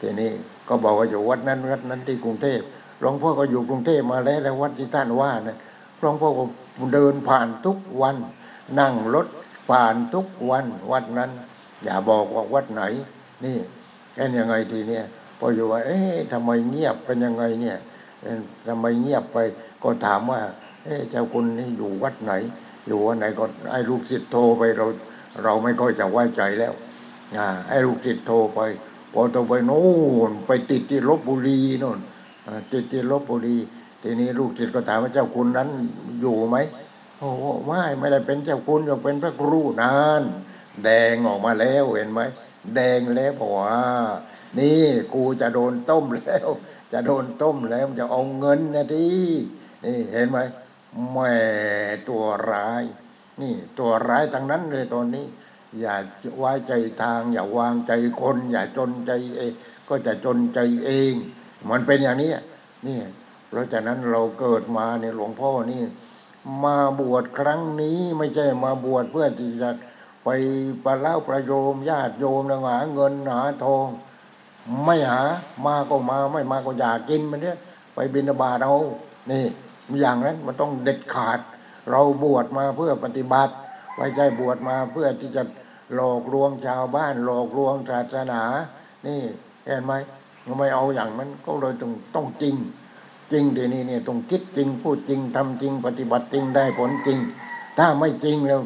ทีนี้ก็บอกว่าอยู่วัดนั้นที่กรุงเทพหลวงพ่อก็อยู่กรุงเทพมาแล้ววัดที่ท่านว่าเนี่ยหลวงพ่อก็เดินผ่านทุกวันนั่งรถผ่านทุกวันวัดนั้นอย่าบอกว่าวัดไหนนี่แค่ยังไงทีเนี่ยพออยู่ว่าเอ๊ะทำไมเงียบเป็นยังไงเนี่ยทำไมเงียบไปก็ถามว่าเอ๊ะเจ้าคุณนี่อยู่วัดไหนก็ไอ้ลูกศิษย์โทรไปเราไม่ค่อยจะไว้ใจแล้วไอ้ลูกศิษย์โทรไปพอโทรไปโน่นไปติดที่ลพบุรีโน่นติดที่ลพบุรีทีนี้ลูกศิษย์ก็ถามว่าเจ้าคุณนั้นอยู่ไหมโอ้ไม่ได้เป็นเจ้าคุณยังเป็นพระครูนานแดงออกมาแล้วเห็นไหมแดงแล้วบอกว่านี่กูจะโดนต้มแล้วจะเอาเงินนะทีนี่เห็นไหมแม่ตัวร้ายนี่ตัวร้ายทั้งนั้นเลยตอนนี้อย่าไว้ใจทางอย่าวางใจคนอย่าจนใจเองก็จะจนใจเองมันเป็นอย่างนี้นี่เพราะฉะนั้นเราเกิดมาในหลวงพ่อนี่มาบวชครั้งนี้ไม่ใช่มาบวชเพื่อที่จะไปประเล่าประโยมญาติโยมหาเงินหาทองไม่หามาก็มาไม่มาก็อย่ากินมันเนี่ยไปบิณฑบาตเอานี่อย่างนั้นมันต้องเด็ดขาดเราบวชมาเพื่อปฏิบัติไม่ใช่บวชมาเพื่อที่จะหลอกลวงชาวบ้านหลอกลวงศาสนานี่เห็นไหมไม่เอาอย่างนั้นก็เลยต้องจริงเดี๋ยวนี้เนี่ยต้องคิดจริงพูดจริงทำจริงปฏิบัติจริงได้ผลจริงถ้าไม่จริงแล้ว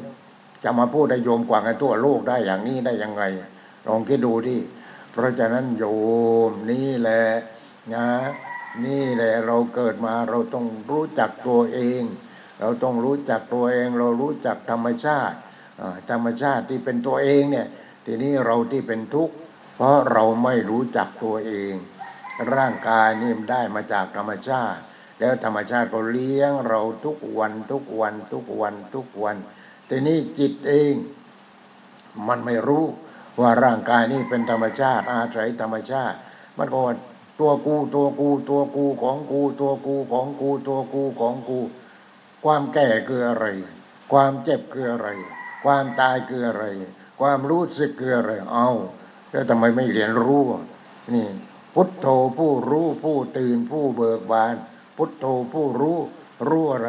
จะมาพูดได้โยมกว้างกันทั่วโลกได้อย่างนี้ได้ยังไงลองคิดดูดิเพราะฉะนั้นโยมนี่แหละนะนี่แหละเราเกิดมาเราต้องรู้จักตัวเองเราต้องรู้จักตัวเองเรารู้จักธรรมชาติธรรมชาติที่เป็นตัวเองเนี่ยทีนี้เราที่เป็นทุกข์เพราะเราไม่รู้จักตัวเองร่างกายนี่มันได้มาจากธรรมชาติแล้วธรรมชาติก็เลี้ยงเราทุกวันทุกวันทุกวันทุกวันทีนี้จิตเองมันไม่รู้ว่าร่างกายนี่เป็นธรรมชาติอาศัยธรรมชาติมันก็ตัวกูตัวกูตัวกูของกูตัวกูของกูตัวกูของกูความแก่คืออะไรความเจ็บคืออะไรความตายคืออะไรความรู้สึกคืออะไรเอาแล้วทำไมไม่เรียนรู้นี่พุทโธผู้รู้ผู้ตื่นผู้เบิกบานพุทโธผู้รู้รู้อะไร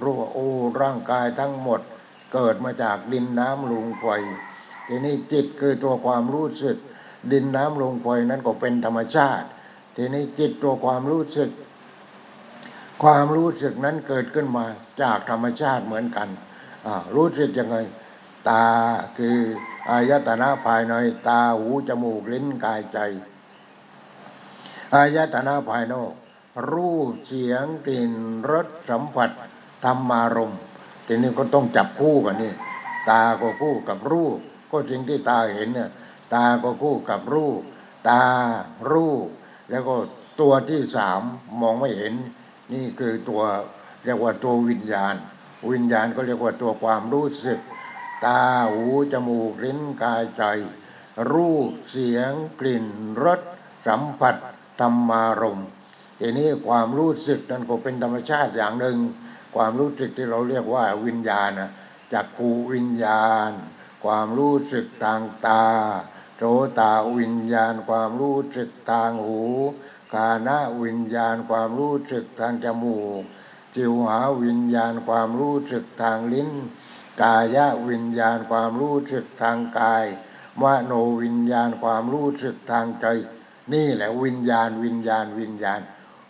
รู้ว่าโอ้ร่างกายทั้งหมดเกิดมาจากดินน้ำลมไฟทีนี้จิตคือตัวความรู้สึกดินน้ำลมไฟนั้นก็เป็นธรรมชาติทีนี้จิตตัวความรู้สึกความรู้สึกนั้นเกิดขึ้นมาจากธรรมชาติเหมือนกันรู้สึกยังไงตาคืออายตนะภายในตาหูจมูกลิ้นกายใจอายตนะภายนอกรูปเสียงกลิ่นรสสัมผัสธรรมารมณ์ทีนี้ก็ต้องจับคู่กันนี่ตาก็คู่กับรูปก็สิ่งที่ตาเห็นเนี่ยตาก็คู่กับรูปตารูปแล้วก็ตัวที่สามมองไม่เห็นนี่คือตัวเรียกว่าตัววิญญาณวิญญาณก็เรียกว่าตัวความรู้สึกตาหูจมูกลิ้นกายใจรูปเสียงกลิ่นรสสัมผัสธรรมารมณ์ทีนี้ความรู้สึกนั้นก็เป็นธรรมชาติอย่างหนึ่งความรู้สึกที่เราเรียกว่าวิญญาณจักขุวิญญาณความรู้สึกทางตาโสตวิญญาณความรู้สึกทางหูกานะวิญญาณความรู้สึกทางจมูกจิวหาวิญญาณความรู้สึกทางลิ้นกายวิญญาณความรู้สึกทางกายมโนวิญญาณความรู้สึกทางใจนี่แหละวิญญาณวิญญาณวิญญาณ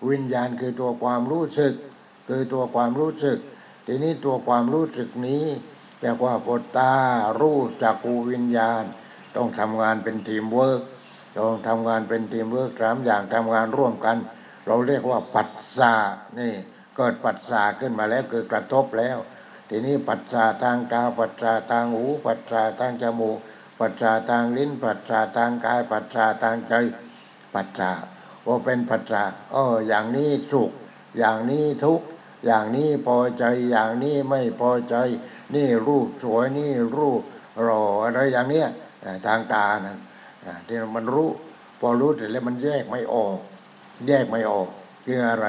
วิญญาณคือตัวความรู้สึกคือตัวความรู้สึกทีนี้ตัวความรู้สึกนี้แต่ว่าปตารู้จักกูวิญญาณต้องทำงานเป็นทีมเวิร์คต้องทำงานเป็นทีมเวิร์คสามอย่างทำงานร่วมกันเราเรียกว่าปัสสานี่เกิดปัสสาขึ้นมาแล้วคือกระทบแล้วทีนี้ปัสสาทางตาปัสสาทางหูปัสสาทางจมูกปัสสาทางลิ้นปัสสาทางกายปัสสาทางใจปัสสาว่าเป็นปัสสาอย่างนี้สุขอย่างนี้ทุกข์อย่างนี้พอใจอย่างนี้ไม่พอใจนี่รูปสวยนี่รูปหล่ออะไรอย่างเนี้ยทางตานั่นที่มันรู้พอรู้เสร็จแล้วมันแยกไม่ออกแยกไม่ออกคืออะไร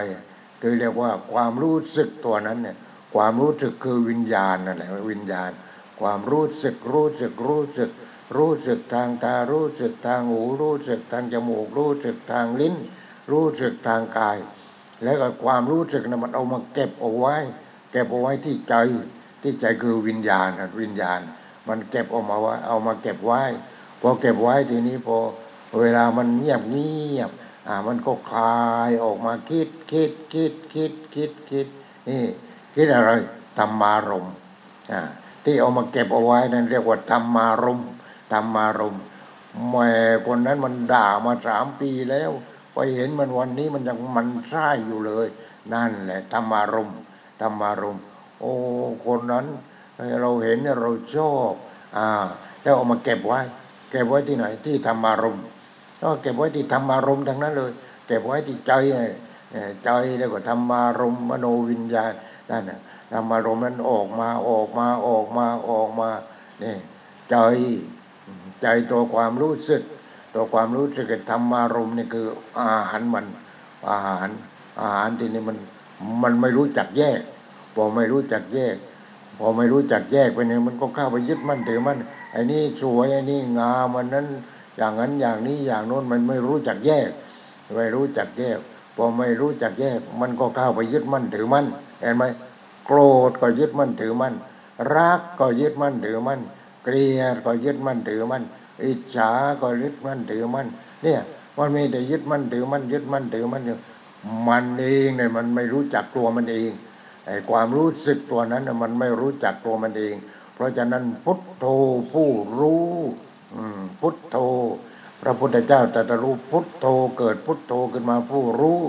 คือเรียกว่าความรู้สึกตัวนั้นเนี่ยความรู้สึกคือวิญญาณนั่นแหละวิญญาณความรู้สึกรู้สึกรู้สึกรู้สึกทางตารู้สึกทางหูรู้สึกทางจมูกรู้สึกทางลิ้นรู้สึกทางกายแล้วก็ความรู้สึกนั้นมันเอามาเก็บเอาไว้เก็บเอาไว้ที่ใจที่ใจคือวิญญาณวิญญาณมันเก็บออกมาว่าเอามาเก็บไว้พอเก็บไว้ทีนี้พอเวลามันเงียบเงียบมันก็คลายออกมาคิดคิดคิดคิดคิดคิดนี่คิดอะไรธรรมารมณ์ที่เอามาเก็บเอาไว้นั่นเรียกว่าธรรมารมณ์ธรรมารมณ์แม่คนนั้นมันด่ามา3 ปีแล้วไปเห็นมันวันนี้มันยังมันไส้อยู่เลยนั่นแหละธรรมารมณ์ธรรมารมณ์โอ้คนนั้นเราเห็นเราชอบแล้วเอามาเก็บไว้เก็บไว้ที่ไหนที่ธรรมารมณ์ก็เก็บไว้ที่ธรรมารมณ์ทั้งนั้นเลยเก็บไว้ที่ใจใจแล้วก็ธรรมารมณ์มโนวิญญาณนั่นน่ะธรรมารมณ์นั้นออกมาออกมาออกมาออกมานี่ใจใจตัวความรู้สึกตัวความรู้สึกธรรมารมณ์นี่คืออาหารมันอาหารที่นี่มันไม่รู้จักแยกพอไม่รู้จักแยกพอไม่รู้จักแยกไปเนี่ยมันก็เข้าไปยึดมั่นถือมั่นไอ้นี่สวยไอ้นี่งามมันนั้นอย่างนั้นอย่างนี้อย่างโน้นมันไม่รู้จักแยกไม่รู้จักแยกพอไม่รู้จักแยกมันก็เข้าไปยึดมั่นถือมั่นเห็นไหมโกรธก็ยึดมั่นถือมั่นรักก็ยึดมั่นถือมั่นเกลียดก็ยึดมั่นถือมั่นอิจฉาก็ยึดมั่นถือมั่นเนี่ยมันมีแต่ยึดมั่นถือมั่นยึดมั่นถือมั่นอยู่มันเองเนี่ยมันไม่รู้จักตัวมันเองไอ้ความรู้สึกตัวนั้นมันไม่รู้จักตัวมันเอง เพราะฉะนั้นพุทโธผู้รู้พุทโธพระพุทธเจ้าตรัสรู้พุทโธเกิดพุทโธขึ้นมาผู้รู้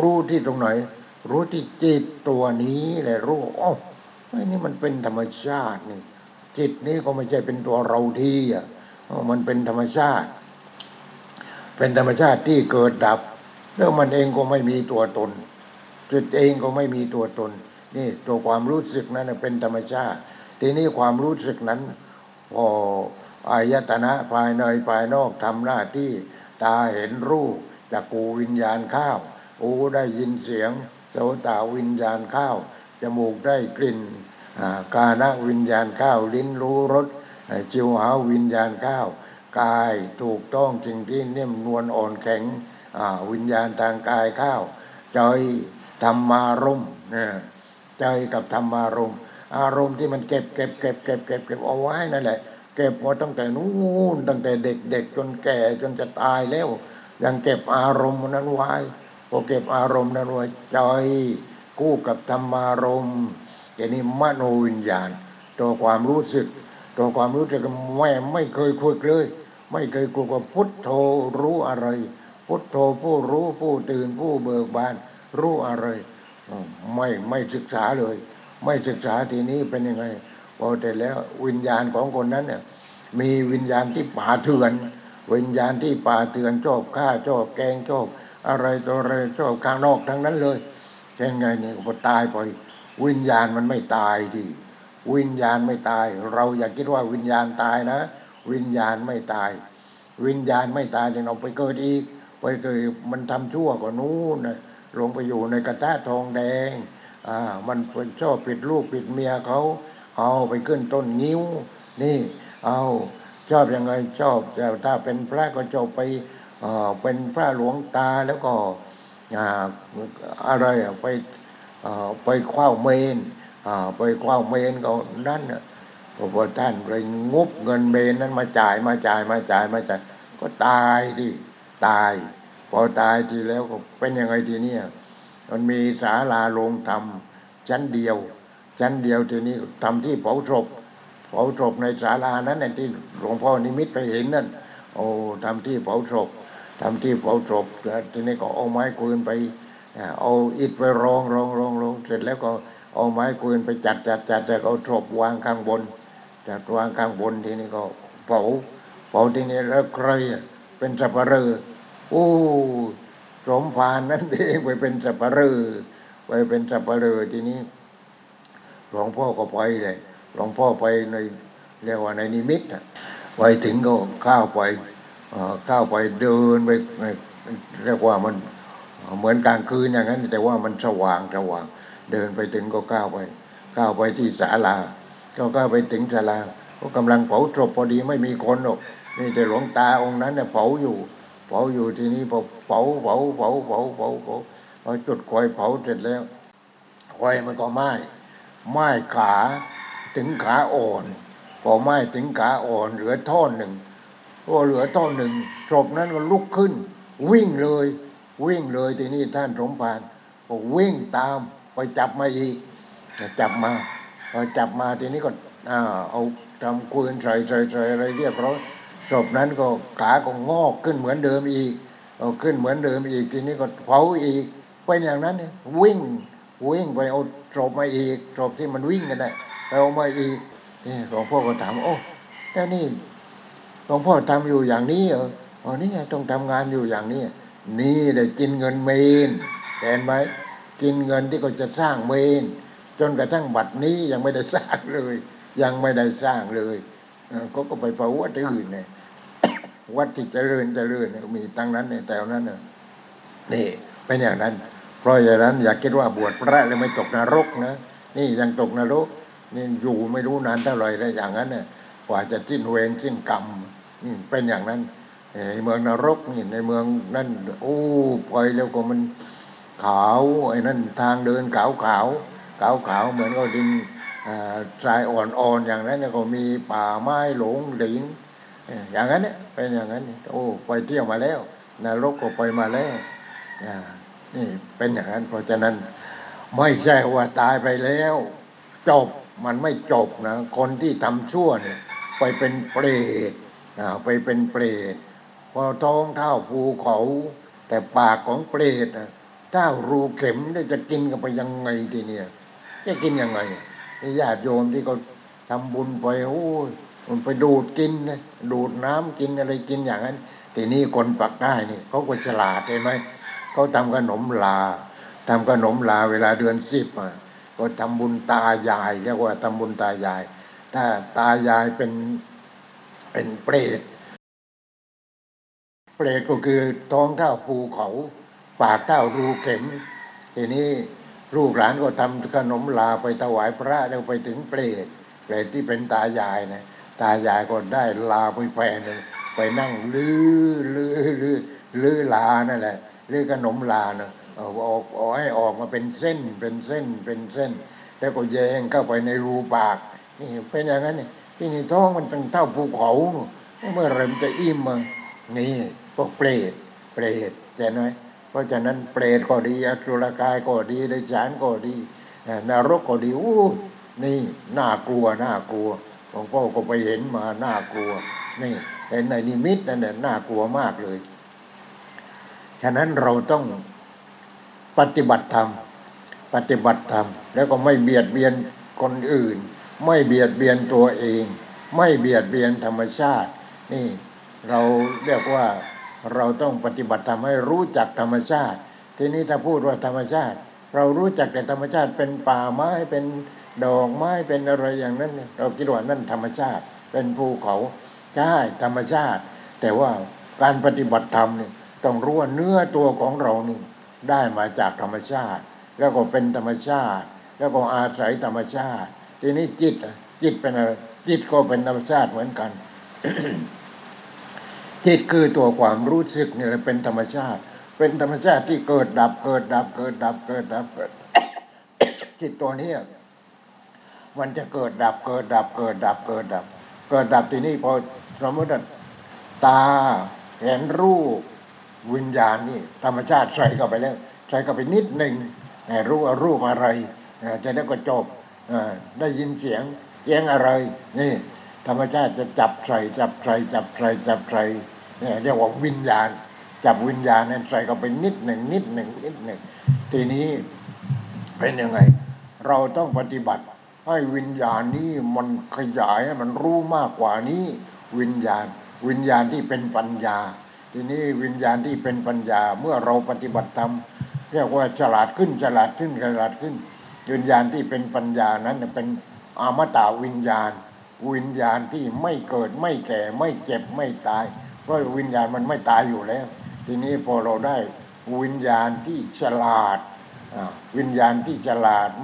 รู้ที่ตรงไหนรู้ที่จิตตัวนี้แหละรู้อ๋อไอ้นี่มันเป็นธรรมชาตินี่จิตนี้ก็ไม่ใช่เป็นตัวเราที่อ่ะมันเป็นธรรมชาติเป็นธรรมชาติที่เกิดดับแล้วมันเองก็ไม่มีตัวตนจิตเองก็ไม่มีตัวตนนี่ตัวความรู้สึกนั้นเป็นธรรมชาติทีนี้ความรู้สึกนั้นพออายตนะภายในภายนอกทำหน้าที่ตาเห็นรูปจักขุวิญญาณข้าวหูได้ยินเสียงโสตวิญญาณข้าวจมูกได้กลิ่นกายวิญญาณข้าวลิ้นรู้รสจิวหาวิญญาณข้าวกายถูกต้องสิ่งที่นิ่มนวลอ่อนแข็งวิญญาณทางกายข้าวใจธรรมารมณ์ใจกับธรรมารมณ์อารมณ์ที่มันเก็บเอาไว้นั่นแหละเก็บมาตั้งแต่นู้นตั้งแต่เด็กๆจนแก่จนจะตายแล้วยังเก็บอารมณ์นั้นไว้พอเก็บอารมณ์นั้นไว้ใจกู้กับธรรมารมณ์ทีนี้มโนวิญญาณตัวความรู้สึกไม่เคยคุยเลยไม่เคยคุยกับพุทโธรู้อะไรพุทโธผู้รู้ผู้ตื่นผู้เบิกบานรู้อะไรไม่ศึกษาเลยไม่ศึกษาทีนี้เป็นยังไงพอแต่แล้ววิญญาณของคนนั้นเนี่ยมีวิญญาณที่ป่าเถื่อนวิญญาณที่ป่าเถื่อนชอบฆ่าชอบแกงชอบอะไรตัวอะไรชอบข้างนอกทั้งนั้นเลยเช่นไงเนี่ยพอตายไปวิญญาณมันไม่ตายดิวิญญาณไม่ตายเราอย่าคิดว่าวิญญาณตายนะวิญญาณไม่ตายวิญญาณไม่ตายเนี่ยเราไปเกิดอีกไปเกิดมันทำชั่วกว่านู้นนะลงไปอยู่ในกระทะทองแดงมันชอบปิดลูกปิดเมียเขาเอาไปขึ้นต้นงิ้วนี่เอาชอบยังไงชอบถ้าเป็นพระก็ชอบไปเป็นพระหลวงตาแล้วก็อะไรไปคว้าเมนไปคว้าเมนก็นั่นพอท่านไปงบเงินเมนนั้นมาจ่ายก็ตายดิตายพอตายทีแล้วก็เป็นยังไงทีนี้มันมีศาลาโรงธรรมชั้นเดียวทีนี้ทำที่เผาศพในศาลานั้นน่ะที่หลวงพ่อนิมิตไปเห็นนั่นโอ้ทำที่เผาศพทีนี้ก็เอาไม้กลืนไปเอาอิฐไปรองเสร็จแล้วก็เอาไม้กลืนไปจัดแล้วเอาศพวางข้างบนทีนี้ก็เผาทีนี้แล้วใครเป็นสัปเหร่อโอ้สมภารนั่นเองไปเป็นสัปเหร่อทีนี้หลวงพ่อก็ไปเลยหลวงพ่อไปในเรียกว่าในนิมิตไปถึงก็เข้าไปเดินไปเรียกว่ามันเหมือนกลางคืนอย่างนั้นแต่ว่ามันสว่างเดินไปถึงก็เข้าไปที่ศาลาก็เข้าไปถึงศาลาก็กำลังเผาศพพอดีไม่มีคนหรอกนี่แต่หลวงตาองค์นั้นเนี่ยเผาอยู่ทีนี้พอเผาเอาจุดคอยเผาเสร็จแล้วคอยมันก็ไหม้ขาถึงขาอ่อนพอไหม้ถึงขาอ่อนเหลือท่อนหนึ่งศพนั้นก็ลุกขึ้นวิ่งเลยทีนี้ท่านสมภารก็วิ่งตามไปจับมาทีนี้ก็เอาทำปืนใส่อะไรเรียบร้อยศพนั้นก็ขาก็งอกขึ้นเหมือนเดิมอีกทีนี้ก็เผาอีกไปอย่างนั้นวิ่งไปเอาศพมาอีกศพที่มันวิ่งกันน่ะเอามาอีกนี่หลวงพ่อก็ถามโอ้แต่นี่หลวงพ่อทำอยู่อย่างนี้เหรออ๋อนี่ต้องทำงานอยู่อย่างนี้นี่ได้กินเงินเมนเห็นไหมกินเงินที่ก็จะสร้างเมนจนกระทั่งบัดนี้ยังไม่ได้สร้างเลยก็ไปเผาวัดอื่นเนี่ยวัดที่เจริญมีตั้งนั้นในแถวนั้นนี่เป็นอย่างนั้นเพราะอย่างนั้นอยากคิดว่าบวชพระแล้วไม่ตกนรกนะนี่ยังตกนรกนี่อยู่ไม่รู้นานเท่าไหร่แล้วอย่างนั้นเนี่ยกว่าจะสิ้นเวรสิ้นกรรมเป็นอย่างนั้นในเมืองนรกนี่ในเมืองนั่นโอ้ไปแล้วก็มันขาวไอ้นั่นทางเดินขาวเหมือนก็ดินทรายอ่อนๆอย่างนั้นก็มีป่าไม้หลงหลิงอย่างนั้นเนี่ยเป็นอย่างนั้นโอ้ไปเที่ยวมาแล้วนรกก็ไปมาแล้วนี่เป็นอย่างนั้นเพราะฉะนั้นไม่ใช่ว่าตายไปแล้วจบ มันไม่จบนะคนที่ทำชั่วเนี่ยไปเป็นเปรตไปเป็นเปรตพอท้องเท่าภูเขาแต่ปากของเปรตเท่ารูเข็มได้จะกินกันไปยังไงทีเนี่ยจะกินยังไงญาติโยมที่เขาทำบุญไปโอ้ยมันไปดูดกินดูดน้ำกินอะไรกินอย่างนั้นทีนี้คนปักได้นี่เขาก็ฉลาดใช่ไหมเขาทำขนมลาเวลาเดือน10ก็ทำบุญตายายเรียกว่าทำบุญตายายถ้าตายายเป็นเปรตก็คือท้องเท่าภูเขาปากเท่ารูเข็มทีนี้ลูกหลานก็ทำขนมลาไปถวายพระแล้วไปถึงเปรตที่เป็นตายายนะตายายก็ได้ลาไปแผ่นึงไปนั่งลื้อลานั่นแหละลื้อขนมลาเนาะเอาให้ออกมาเป็นเส้นแล้วก็แยงเข้าไปในรูปากนี่เป็นอย่างนั้นนี่ที่นี่ท้องมันเป็นเท่าภูเขาเมื่อไรมันจะอิ่มมั้งนี่พวกเปรตใช่ไหมเพราะฉะนั้นเปรตก็ดีอสุรกายก็ดีเดรัจฉานก็ดีนรกก็ดีอู้นี่น่ากลัวหลวงพ่อก็ไปเห็นมาน่ากลัวนี่เห็นในนิมิตนั่นแหละน่ากลัวมากเลยฉะนั้นเราต้องปฏิบัติธรรมแล้วก็ไม่เบียดเบียนคนอื่นไม่เบียดเบียนตัวเองไม่เบียดเบียนธรรมชาตินี่เราเรียกว่าเราต้องปฏิบัติธรรมให้รู้จักธรรมชาติทีนี้ถ้าพูดว่าธรรมชาติเรารู้จักแต่ธรรมชาติเป็นป่าไม้เป็นดอกไม้เป็นอะไรอย่างนั้นเราคิดว่านั่นธรรมชาติเป็นภูเขาใช่ธรรมชาติแต่ว่าการปฏิบัติธรรมนี่ต้องรู้ว่าเนื้อตัวของเรานี่ได้มาจากธรรมชาติแล้วก็เป็นธรรมชาติแล้วก็อาศัยธรรมชาติทีนี้จิตเป็นอะไรจิตก็เป็นธรรมชาติเหมือนกัน จิตคือตัวความรู้สึกนี่แหละเป็นธรรมชาติที่เกิดดับจิตตัวนี้มันจะเกิดดับทีนี้พอสมมติตาเห็นรูปวิญญาณนี่ธรรมชาติใส่เข้าไปแล้วใส่เข้าไปนิดหนึ่งรู้ว่ารูปอะไรจะได้ก็จบได้ยินเสียงอะไรนี่ธรรมชาติจะจับใส่เนี่ยเรียกว่าวิญญาณจับวิญญาณนั้นใส่เข้าไปนิดหนึ่งทีนี้เป็นยังไงเราต้องปฏิบัติให้วิญญาณนี้มันขยายให้มันรู้มากกว่านี้วิญญาณที่เป็นปัญญาทีนี้วิญญาณที่เป็นปัญญาเมื่อเราปฏิบัติธรรมเรียกว่าฉลาดขึ้นวิญญาณที่เป็นปัญญานั้นเป็นอมตะวิญญาณที่ไม่เกิดไม่แก่ไม่เจ็บไม่ตายเพราะวิญญาณมันไม่ตายอยู่แล้วทีนี้พอเราได้วิญญาณที่ฉลาด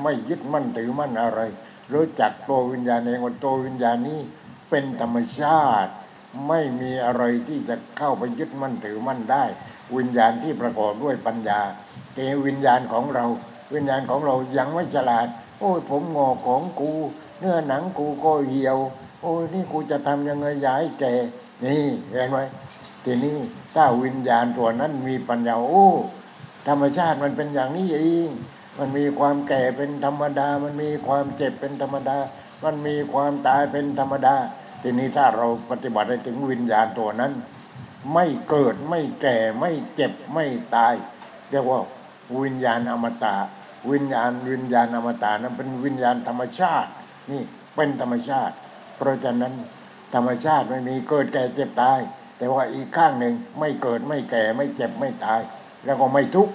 ไม่ยึดมั่นถือมั่นอะไรรู้จักตัววิญญาณเองว่าตัววิญญาณนี้เป็นธรรมชาติไม่มีอะไรที่จะเข้าไปยึดมั่นถือมั่นได้วิญญาณที่ประกอบด้วยปัญญาแต่วิญญาณของเรายังไม่ฉลาดโอ้ยผมงอของกูเนื้อหนังกูก็เหี่ยวโอ้ยนี่กูจะทำยังไงย้ายแก่นี่เห็นไหมทีนี้ถ้าวิญญาณตัวนั้นมีปัญญาโอ้ธรรมชาติมันเป็นอย่างนี้เองมันมีความแก่เป็นธรรมดามันมีความเจ็บเป็นธรรมดามันมีความตายเป็นธรรมดาทีนี้ถ้าเราปฏิบัติได้ถึงวิญญาณตัวนั้นไม่เกิดไม่แก่ไม่เจ็บไม่ตายเรียกว่าวิญญาณอมตะวิญญาณอมตะนั้นเป็นวิญญาณธรรมชาตินี่เป็นธรรมชาติเพราะฉะนั้นธรรมชาติไม่มีเกิดแก่เจ็บตายแต่ว่าอีกข้างหนึ่งไม่เกิดไม่แก่ไม่เจ็บไม่ตายแล้วก็ไม่ทุกข์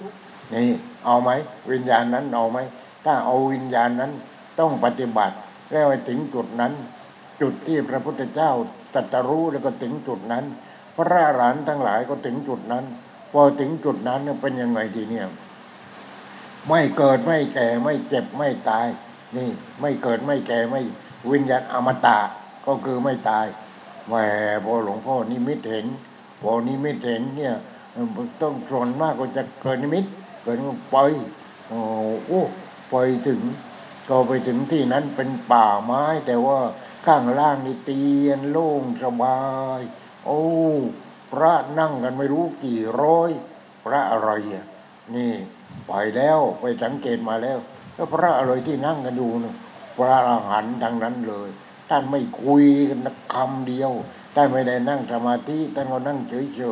นี่เอาไหมวิญญาณนั้นเอาไหมถ้าเอาวิญญาณนั้นต้องปฏิบัติแล้วไปถึงจุดนั้นจุดที่พระพุทธเจ้าตรัสรู้แล้วก็ถึงจุดนั้นพระอรหันต์ทั้งหลายก็ถึงจุดนั้นพอถึงจุดนั้นเป็นยังไงทีเนี่ยไม่เกิดไม่แก่ไม่เจ็บไม่ตายนี่ไม่เกิดไม่แก่ไม่วิญญาณอมตะก็คือไม่ตายแหมพอหลวงพ่อนิมิตเห็นพอนิมิตเห็นเนี่ยต้องสนมากก็จะเกิดนิมิตเกิดไปไปถึงก็ไปถึงที่นั้นเป็นป่าไม้แต่ว่าข้างล่างนี่เตียนโล่งสบายโอ้พระนั่งกันไม่รู้กี่ร้อยพระอะไรนี่ไปแล้วไปสังเกตมาแล้วแล้วพระอะไรที่นั่งกันอยู่ไป ระอรหันต์ทั้งนั้นเลยท่านไม่คุยกันคำเดียวท่านไม่ได้นั่งสมาธิท่านก็นั่งเฉ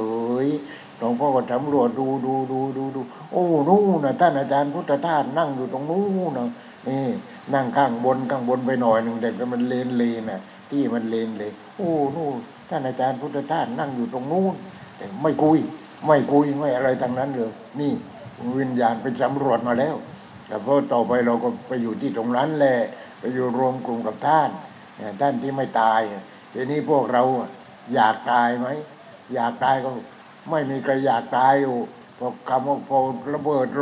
ยๆหลวงพ่อก็สำรวจดูโอ้นู่นนะท่านอาจารย์พุทธทาสนั่งอยู่ตรงนู้นนะนี่นั่งข้างบนไปหน่อยนึงแต่มันเลนน่ะที่มันเลนโอ้นู่นท่านอาจารย์พุทธทาสนั่งอยู่ตรงนู้นไม่คุยไม่อะไรทั้งนั้นเลยนี่วิญญาณไปสำรวจมาแล้วแต่พอต่อไปเราก็ไปอยู่ที่ตรงนั้นแหละไปอยู่รวมกลุ่มกับท่านท่านที่ไม่ตายทีนี้พวกเราอยากตายไหมอยากตายก็ไม่มีใครอยากตายอยู่พอคำว่าพอระเบิดโ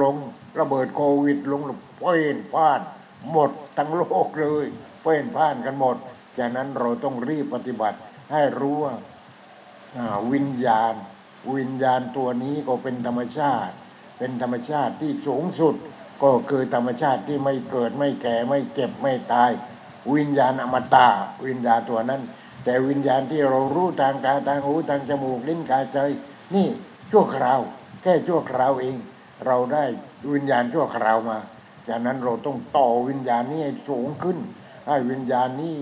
ควิดลงเพ่นพ่านหมดทั้งโลกเลยเพ่นพ่านกันหมดฉะนั้นเราต้องรีบปฏิบัติให้รู้ว่าวิญญาณตัวนี้ก็เป็นธรรมชาติที่สูงสุดก็คือธรรมชาติที่ไม่เกิดไม่แก่ไม่เจ็บไม่ตายวิญญาณอมตะวิญญาณตัวนั้นแต่วิญญาณที่เรารู้ทางตาทางหูทางจมูกลิ้นกายใจนี่ชั่วคราวแค่ชั่วคราวเองเราได้วิญญาณชั่วคราวมาฉะนั้นเราต้องต่อวิญญาณนี้ให้สูงขึ้นให้วิญญาณนี้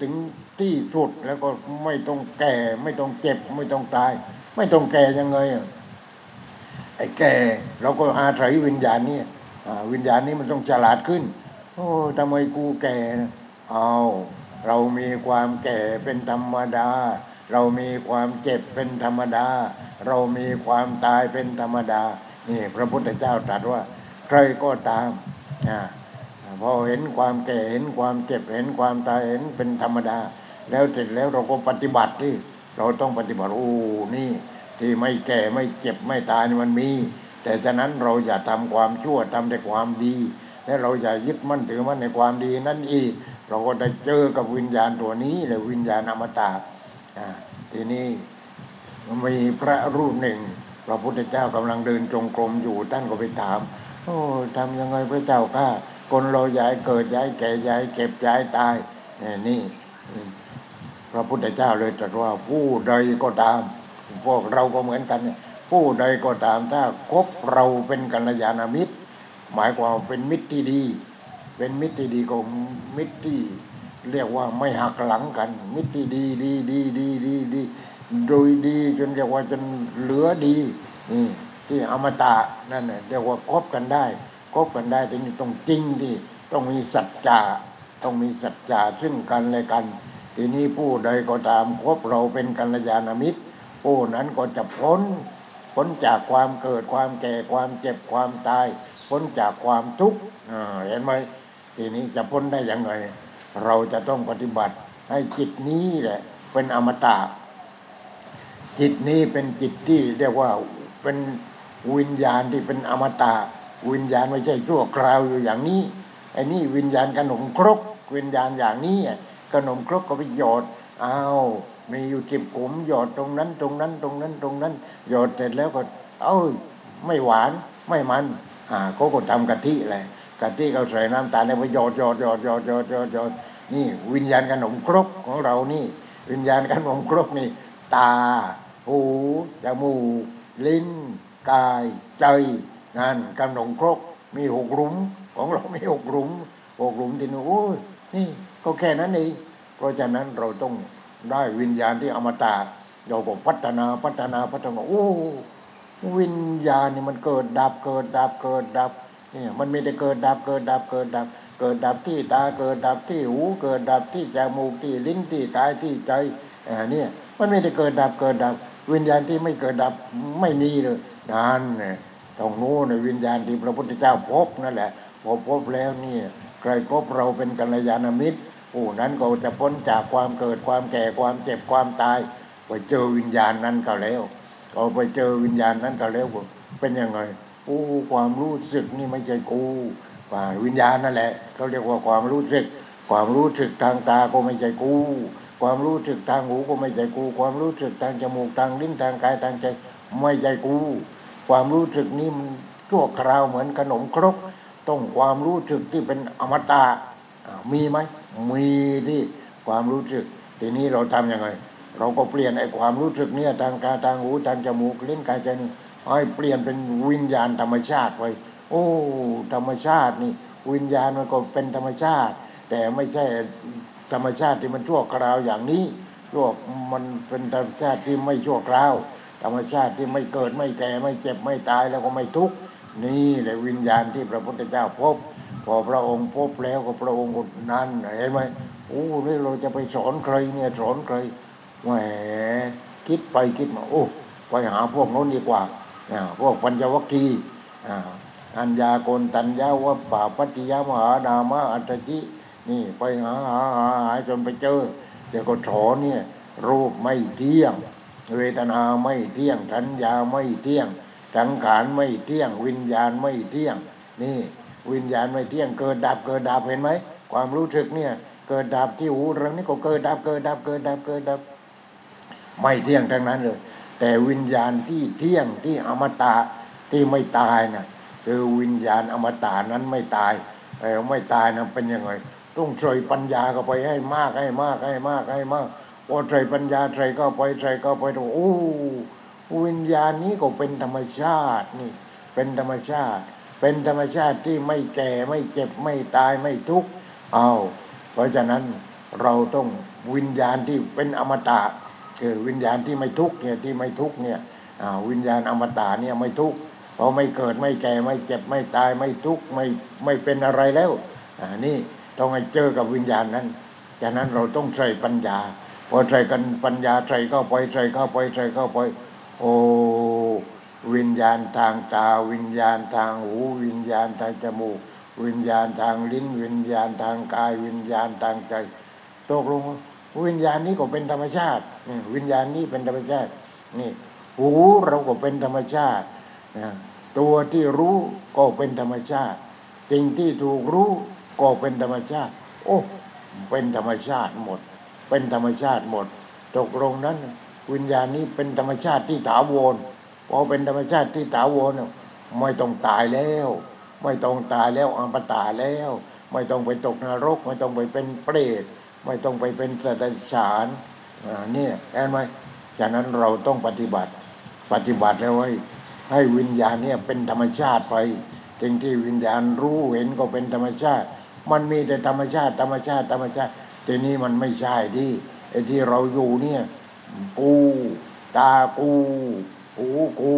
ถึงที่สุดแล้วก็ไม่ต้องแก่ไม่ต้องเจ็บไม่ต้องตายไม่ต้องแก่ยังไงไอ้แก่เราก็อาศัยวิญญาณนี้มันต้องฉลาดขึ้นโอ้ทำไมกูแก่เอาเรามีความแก่เป็นธรรมดาเรามีความเจ็บเป็นธรรมดาเรามีความตายเป็นธรรมดานี่พระพุทธเจ้าตรัสว่าใครก็ตามพอเห็นความแก่เห็นความเจ็บเห็นความตายเห็นเป็นธรรมดาแล้วเสร็จแล้วเราก็ปฏิบัติที่เราต้องปฏิบัติโอ้นี่ที่ไม่แก่ไม่เจ็บไม่ตายนี่มันมีแต่ฉะนั้นเราอย่าทำความชั่วทำแต่ความดีและเราอย่ายึดมั่นถือมั่นในความดีนั่นอีกเราก็ได้เจอกับวิญญาณตัวนี้หรือวิญญาณอมตะทีนี้มีพระรูปหนึ่งพระพุทธเจ้ากำลังเดินจงกรมอยู่ท่านก็ไปถามโอ้ทำยังไงพระเจ้าข้าคนเราย้ายเกิดย้ายแก่ย้ายเก็บย้ายตายนี่พระพุทธเจ้าเลยตรัสว่าผู้ใดก็ตามพวกเราก็เหมือนกันผู้ใดก็ตามถ้าคบเราเป็นกัลยาณมิตรหมายความเป็นมิตรที่ดีเป็นมิตรที่ดีก็มิตรที่เรียกว่าไม่หักหลังกันมิตรที่ดีโดยดีจนเรียกว่าจนเหลือดีนี่ที่อมตะนั่นน่ะเรียกว่าคบกันได้แต่นี่ต้องจริงดิต้องมีสัจจะซึ่งกันและกันทีนี้ผู้ใดก็ตามคบเราเป็นกัลยาณมิตรผู้นั้นก็จะพ้นจากความเกิดความแก่ความเจ็บความตายพ้นจากความทุกข์เห็นไหมทีนี้จะพ้นได้อย่างไรเราจะต้องปฏิบัติให้จิตนี้แหละเป็นอมตะจิตนี้เป็นจิตที่เรียกว่าเป็นวิญญาณที่เป็นอมตะวิญญาณไม่ใช่ชั่วคราวอยู่อย่างนี้ไอ้นี่วิญญาณขนมครกวิญญาณอย่างนี้ขนมครกก็ไปหยอดอ้าวมีอยู่จิบขมหยอดตรงนั้นหยอดเสร็จแล้วก็เอ้ยไม่หวานไม่มันเขาก็ทำกะทิเลยกะทิเขาใส่น้ำตาลแล้วไปหยอดนี่วิญญาณขนมครกของเรานี่วิญญาณขนมครกนี่ตาหูจมูกลิ้นกายใจนั่นขนมครกมีหกหลุมของเรามีหกหลุมที่นู้นโอ้ยนี่ก็แค่นั้นเองเพราะฉะนั้นเราต้องได้วิญญาณที่อมตะเราก็พัฒนาโอ้วิญญาณนี่มันเกิดดับเนี่ยมันมีแต่เกิดดับที่ตาเกิดดับที่หูเกิดดับที่จมูกที่ลิ้นที่กายที่ใจเนี่ยมันมีแต่เกิดดับวิญญาณที่ไม่เกิดดับไม่มีเลยนั่นเนี่ยตรงโน้นวิญญาณที่พระพุทธเจ้าพบนั่นแหละพบแล้วเนี่ยใครพบเราเป็นกัลยาณมิตรผู้นั้นก็จะพ้นจากความเกิดความแก่ความเจ็บความตายไปเจอวิญญาณนั้นเขาแล้วเอาไปเจอวิญญาณนั้นเขาแล้วเป็นยังไงโอ้ความรู้สึกนี่ไม่ใช่กูวิญญาณนั่นแหละเขาเรียกว่าความรู้สึกทางตาก็ไม่ใช่กูความรู้สึกทางหูก็ไม่ใช่กูความรู้สึกทางจมูกทางลิ้นทางกายทางใจไม่ใช่กูความรู้สึกนี้มันชั่วคราวเหมือนขนมครกต้องความรู้สึกที่เป็นอมตะมีไหมมีที่ความรู้สึกทีนี้เราทำยังไงเราก็เปลี่ยนไอ้ความรู้สึกเนี่ยทางตาทางหูทางจมูกลิ้นกายใจนี่ให้เปลี่ยนเป็นวิญญาณธรรมชาติไปโอ้ธรรมชาตินี่วิญญาณมันก็เป็นธรรมชาติ แต่ไม่ใช่ธรรมชาติที่มันชั่วคราวอย่างนี้ชั่วมันเป็นธรรมชาติที่ไม่ชั่วคราวธรรมชาติที่ไม่เกิดไม่แก่ไม่เจ็บไม่ตายแล้วก็ไม่ทุกข์นี่แหละวิญญาณที่พระพุทธเจ้าพบพอพระองค์พบแล้วก็พระองค์นั้นเห็นไหมโอ้นี่เราจะไปสอนใครเนี่ยสอนใครแหมคิดไปคิดมาโอ้ไปหาพวกโน้นดีกว่าพวกปัญจวัคคีย์อัญญาโกณตัญญาวะปาปัจจิยมหานามะอัตจินี่ไปหาจนไปเจอแต่ก็สอนเนี่ยรูปไม่เที่ยงเวทนาไม่เที่ยงสัญญาไม่เที่ยงสังขารไม่เที่ยงวิญญาณไม่เที่ยงนี่วิญญาณไม่เที่ยงเกิดดับเห็นไหมความรู้สึกเนี่ยเกิดดับที่หูเรานี่ก็เกิดดับไม่เที่ยงทั้งนั้นเลยแต่วิญญาณที่เที่ยงที่อมตะที่ไม่ตายน่ะคือวิญญาณอมตะนั้นไม่ตายไม่ตายนะเป็นยังไงต้องใส่ปัญญาเข้าไปให้มากพอใส่ปัญญาใส่เข้าไปดูโอ้วิญญาณนี้ก็เป็นธรรมชาตินี่เป็นธรรมชาติที่ไม่แก่ไม่เจ็บไม่ตายไม่ทุกข์เพราะฉะนั้นเราต้องวิญญาณที่เป็นอมตะคือวิญญาณที่ไม่ทุกข์เนี่ยวิญญาณอมตะเนี่ยไม่ทุกข์เพราะไม่เกิดไม่แก่ไม่เจ็บไม่ตายไม่ทุกข์ไม่เป็นอะไรแล้วนี่ต้องให้เจอกับวิญญาณนั้นฉะนั้นเราต้องใส่ปัญญาพอใส่กันปัญญาใส่เข้าไปโอ้วิญญาณทางตาวิญญาณทางหูวิญญาณทางจมูกวิญญาณทางลิ้นวิญญาณทางกายวิญญาณทางใจตกลงวิญญาณนี้ก็เป็นธรรมชาติวิญญาณนี้เป็นธรรมชาตินี่หูเราก็เป็นธรรมชาติตัวที่รู้ก็เป็นธรรมชาติสิ่งที่ถูกรู้ก็เป็นธรรมชาติโอ้เป็นธรรมชาติหมดเป็นธรรมชาติหมดตกลงนั้นวิญญาณนี้เป็นธรรมชาติที่ถาวรพอเป็นธรรมชาติที่ถาวรไม่ต้องตายแล้วอมตะแล้วไม่ต้องไปตกนรกไม่ต้องไปเป็นเปรตไม่ต้องไปเป็นสัตว์เดรัจฉานเนี่ยเห็นไหมฉะนั้นเราต้องปฏิบัติแล้วให้วิญญาณเนี่ยเป็นธรรมชาติไปสิ่งที่วิญญาณรู้เห็นก็เป็นธรรมชาติมันมีแต่ธรรมชาติแต่นี่มันไม่ใช่ดิไอ้ที่เราอยู่เนี่ยกูตากูหูกู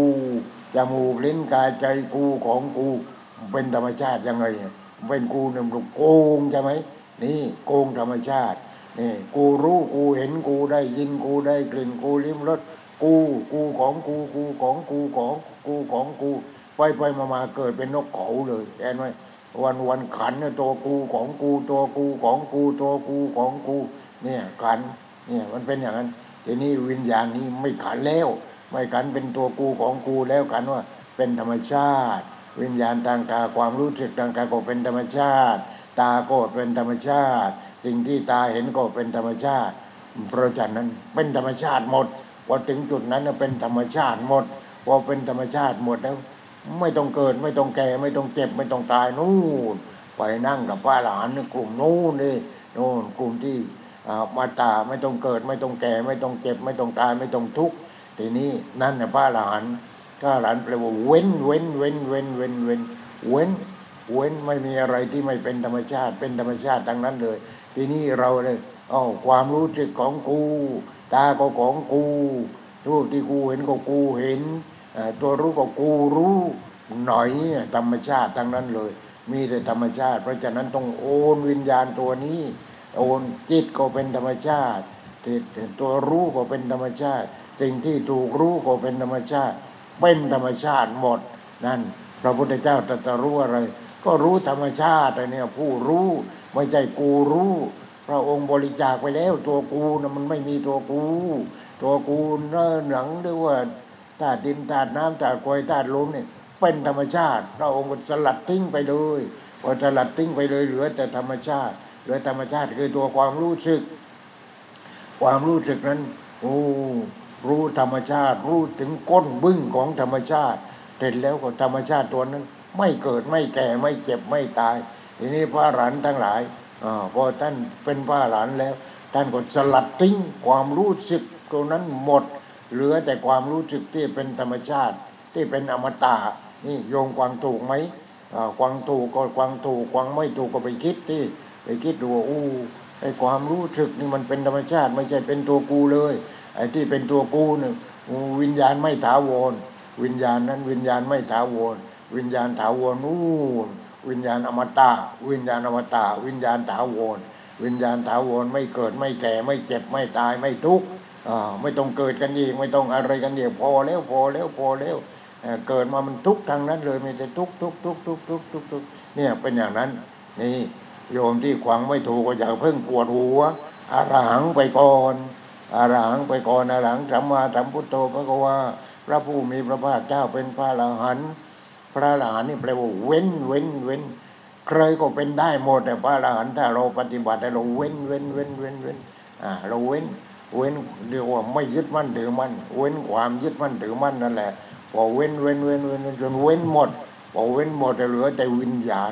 จมูกลิ้นกายใจกูของกูเป็นธรรมชาติยังไงเป็นกูเนี่ยมันโกงใช่ไหมนี่โกงธรรมชาตินี่กูรู้กูเห็นกูได้ยินกูได้กลิ่นกูลิ้มรสกูของกูกูของกูของกูของกูไปมาเกิดเป็นนกเขาเลยเห็นไหมวันขันตัวกูของกูตัวกูของกูตัวกูของกูเนี่ยขันเนี่ยมันเป็นอย่างนั้นทีนี้วิญญาณนี้ไม่ขันแล้วไม่ขันเป็นตัวกูของกูแล้วขันว่าเป็นธรรมชาติวิญญาณทางตาความรู้สึกทางกายก็เป็นธรรมชาติตาก็เป็นธรรมชาติสิ่งที่ตาเห็นก็เป็นธรรมชาติเพราะฉะนั้นเป็นธรรมชาติหมดพอถึงจุดนั้นเป็นธรรมชาติหมดพอเป็นธรรมชาติหมดแล้วไม่ต้องเกิดไม่ต้องแก่ไม่ต้องเจ็บไม่ต้องตายนู่นไปนั่งกับพระอรหันต์กลุ่มนู่นนี่นู่นกลุ่มที่มาตาไม่ต้องเกิดไม่ต้องแก่ไม่ต้องเจ็บไม่ต้องตายไม่ต้องทุกข์ทีนี้นั่นนะพระอรหันต์พระอรหันต์แปลว่าเว้นไม่มีอะไรที่ไม่เป็นธรรมชาติเป็นธรรมชาติทั้งนั้นเลยทีนี้เราเลยความรู้สึกของกูตาก็ของกูรูปที่กูเห็นก็กูเห็นตัวรู้ก็กูรู้หน่อยธรรมชาติทั้งนั้นเลยมีแต่ธรรมชาติเพราะฉะนั้นต้องโอนวิญญาณตัวนี้โอนจิตก็เป็นธรรมชาติตัวรู้ก็เป็นธรรมชาติสิ่งที่ถูกรู้ก็เป็นธรรมชาติเป็นธรรมชาติหมดนั่นพระพุทธเจ้าตรัสรู้อะไรก็รู้ธรรมชาติเนี่ยผู้รู้ไม่ใช่กูรู้พระองค์บริจาคไปแล้วตัวกูนะมันไม่มีตัวกูเนื้อหนังหรือว่าธาตุดินธาตุน้ำธาตุไฟธาตุลมเนี่ยเป็นธรรมชาติพระองค์สลัดทิ้งไปเลยพอสลัดทิ้งไปเลยเหลือแต่ธรรมชาติเหลือธรรมชาติคือตัวความรู้สึกความรู้สึกนั้นรู้ธรรมชาติรู้ถึงก้นบึ้งของธรรมชาติเสร็จแล้วก็ธรรมชาติตัวนั้นไม่เกิดไม่แก่ไม่เจ็บไม่ตายทีนี้พระอรหันต์ทั้งหลายพอท่านเป็นพระอรหันต์แล้วท่านก็สลัดทิ้งความรู้สึกตัวนั้นหมดเหลือแต่ความรู้สึกที่เป็นธรรมชาติที่เป็นอมตะนี่โยงกวางถูกไหมกวางถูกก็กวางถูกกวางไม่ถูกก็ไปคิดที่ ไปคิดดูว่าอู้ไอ้ความรู้สึกนี่มันเป็นธรรมชาติไม่ใช่เป็นตัวกูเลยไอ้ที่เป็นตัวกูเนี่ยวิญญาณไม่ถาวรวิญญาณนั้นวิญญาณไม่ถาวรวิญญาณถาวรนู่นวิญญาณอมตะวิญญาณอมตะวิญญาณถาวรวิญญาณถาวรไม่เกิดไม่แก่ไม่เจ็บไม่ตายไม่ทุกข์ไม่ต้องเกิดกันอีกไม่ต้องอะไรกันอีกพอแล้วพอแล้วพอแล้วเกิดมามันทุกข์ทางนั้นเลยมีแต่ทุกข์ทุกข์ทุกข์ทุกข์ทุกข์ทุกข์ทุกข์เนี่ยเป็นอย่างนั้นนี่โยมที่ขวางไม่ถูกก็อย่าเพิ่งปวดหัวอรหังไปก่อนอรหังไปก่อนอรหังสัมมาสัมพุทโธพระก็ว่าพระผู้มีพระภาคเจ้าเป็นพระอรหันต์พระอรหันต์นี่แปลว่าเว้นใครก็เป็นได้หมดแต่พระอรหันต์ถ้าเราปฏิบัติเราเว้นเราเว้นเรียกว่าไม่ยึดมั่นถือมั่นเว้นความยึดมั่นถือมั่นนั่นแหละพอเว้นจนเว้นหมดพอเว้นหมดเหลือแต่วิญญา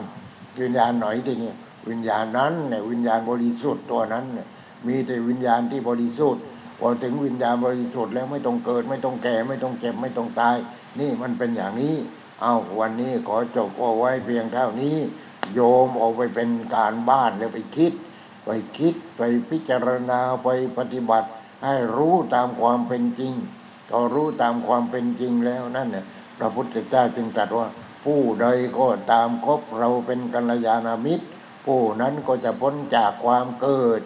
ณหน่อยทีนี้วิญญาณนั้นเนี่ยวิญญาณบริสุทธิ์ตัวนั้นเนี่ยมีแต่วิญญาณที่บริสุทธิ์พอถึงวิญญาณบริสุทธิ์แล้วไม่ต้องเกิดไม่ต้องแก่ไม่ต้องเจ็บไม่ต้องตายนี่มันเป็นอย่างนี้เอาวันนี้ขอจบเอาไว้เพียงเท่านี้โยมเอาไปเป็นการบ้านแล้วไปคิดไปพิจารณาไปปฏิบัติให้รู้ตามความเป็นจริงก็รู้ตามความเป็นจริงแล้วนั่นเนี่ยพระพุทธเจ้าจึงตรัสว่าผู้ใดก็ตามคบเราเป็นกัลยาณมิตรผู้นั้นก็จะพ้นจากความเกิด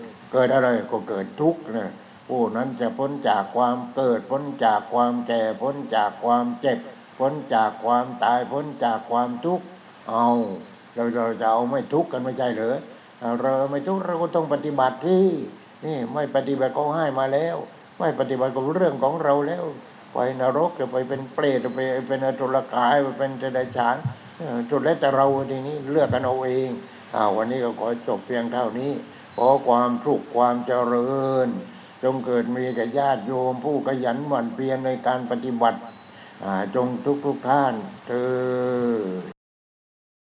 อะไรก็เกิดทุกข์นะผู้นั้นจะพ้นจากความเกิดพ้นจากความแก่พ้นจากความเจ็บพ้นจากความตายพ้นจากความทุกข์เอาเราจะเอาไม่ทุกข์กันไม่ใช่เหรอเราไม่ทุกข์เราก็ต้องปฏิบัติที่นี่ไม่ปฏิบัติก็ให้มาแล้วไม่ปฏิบัติก็เรื่องของเราแล้วไปนรกจะไปเป็นเปรตจะไปเป็นอสุรกายไปเป็นเดรัจฉานจุดแล้วแต่เราทีนี้เลือกกันเอาเองวันนี้ก็ขอจบเพียงเท่านี้ขอความสุขความเจริญจงเกิดมีแก่ญาติโยมผู้ขยันหมั่นเพียรในการปฏิบัติจงทุกท่านเถิด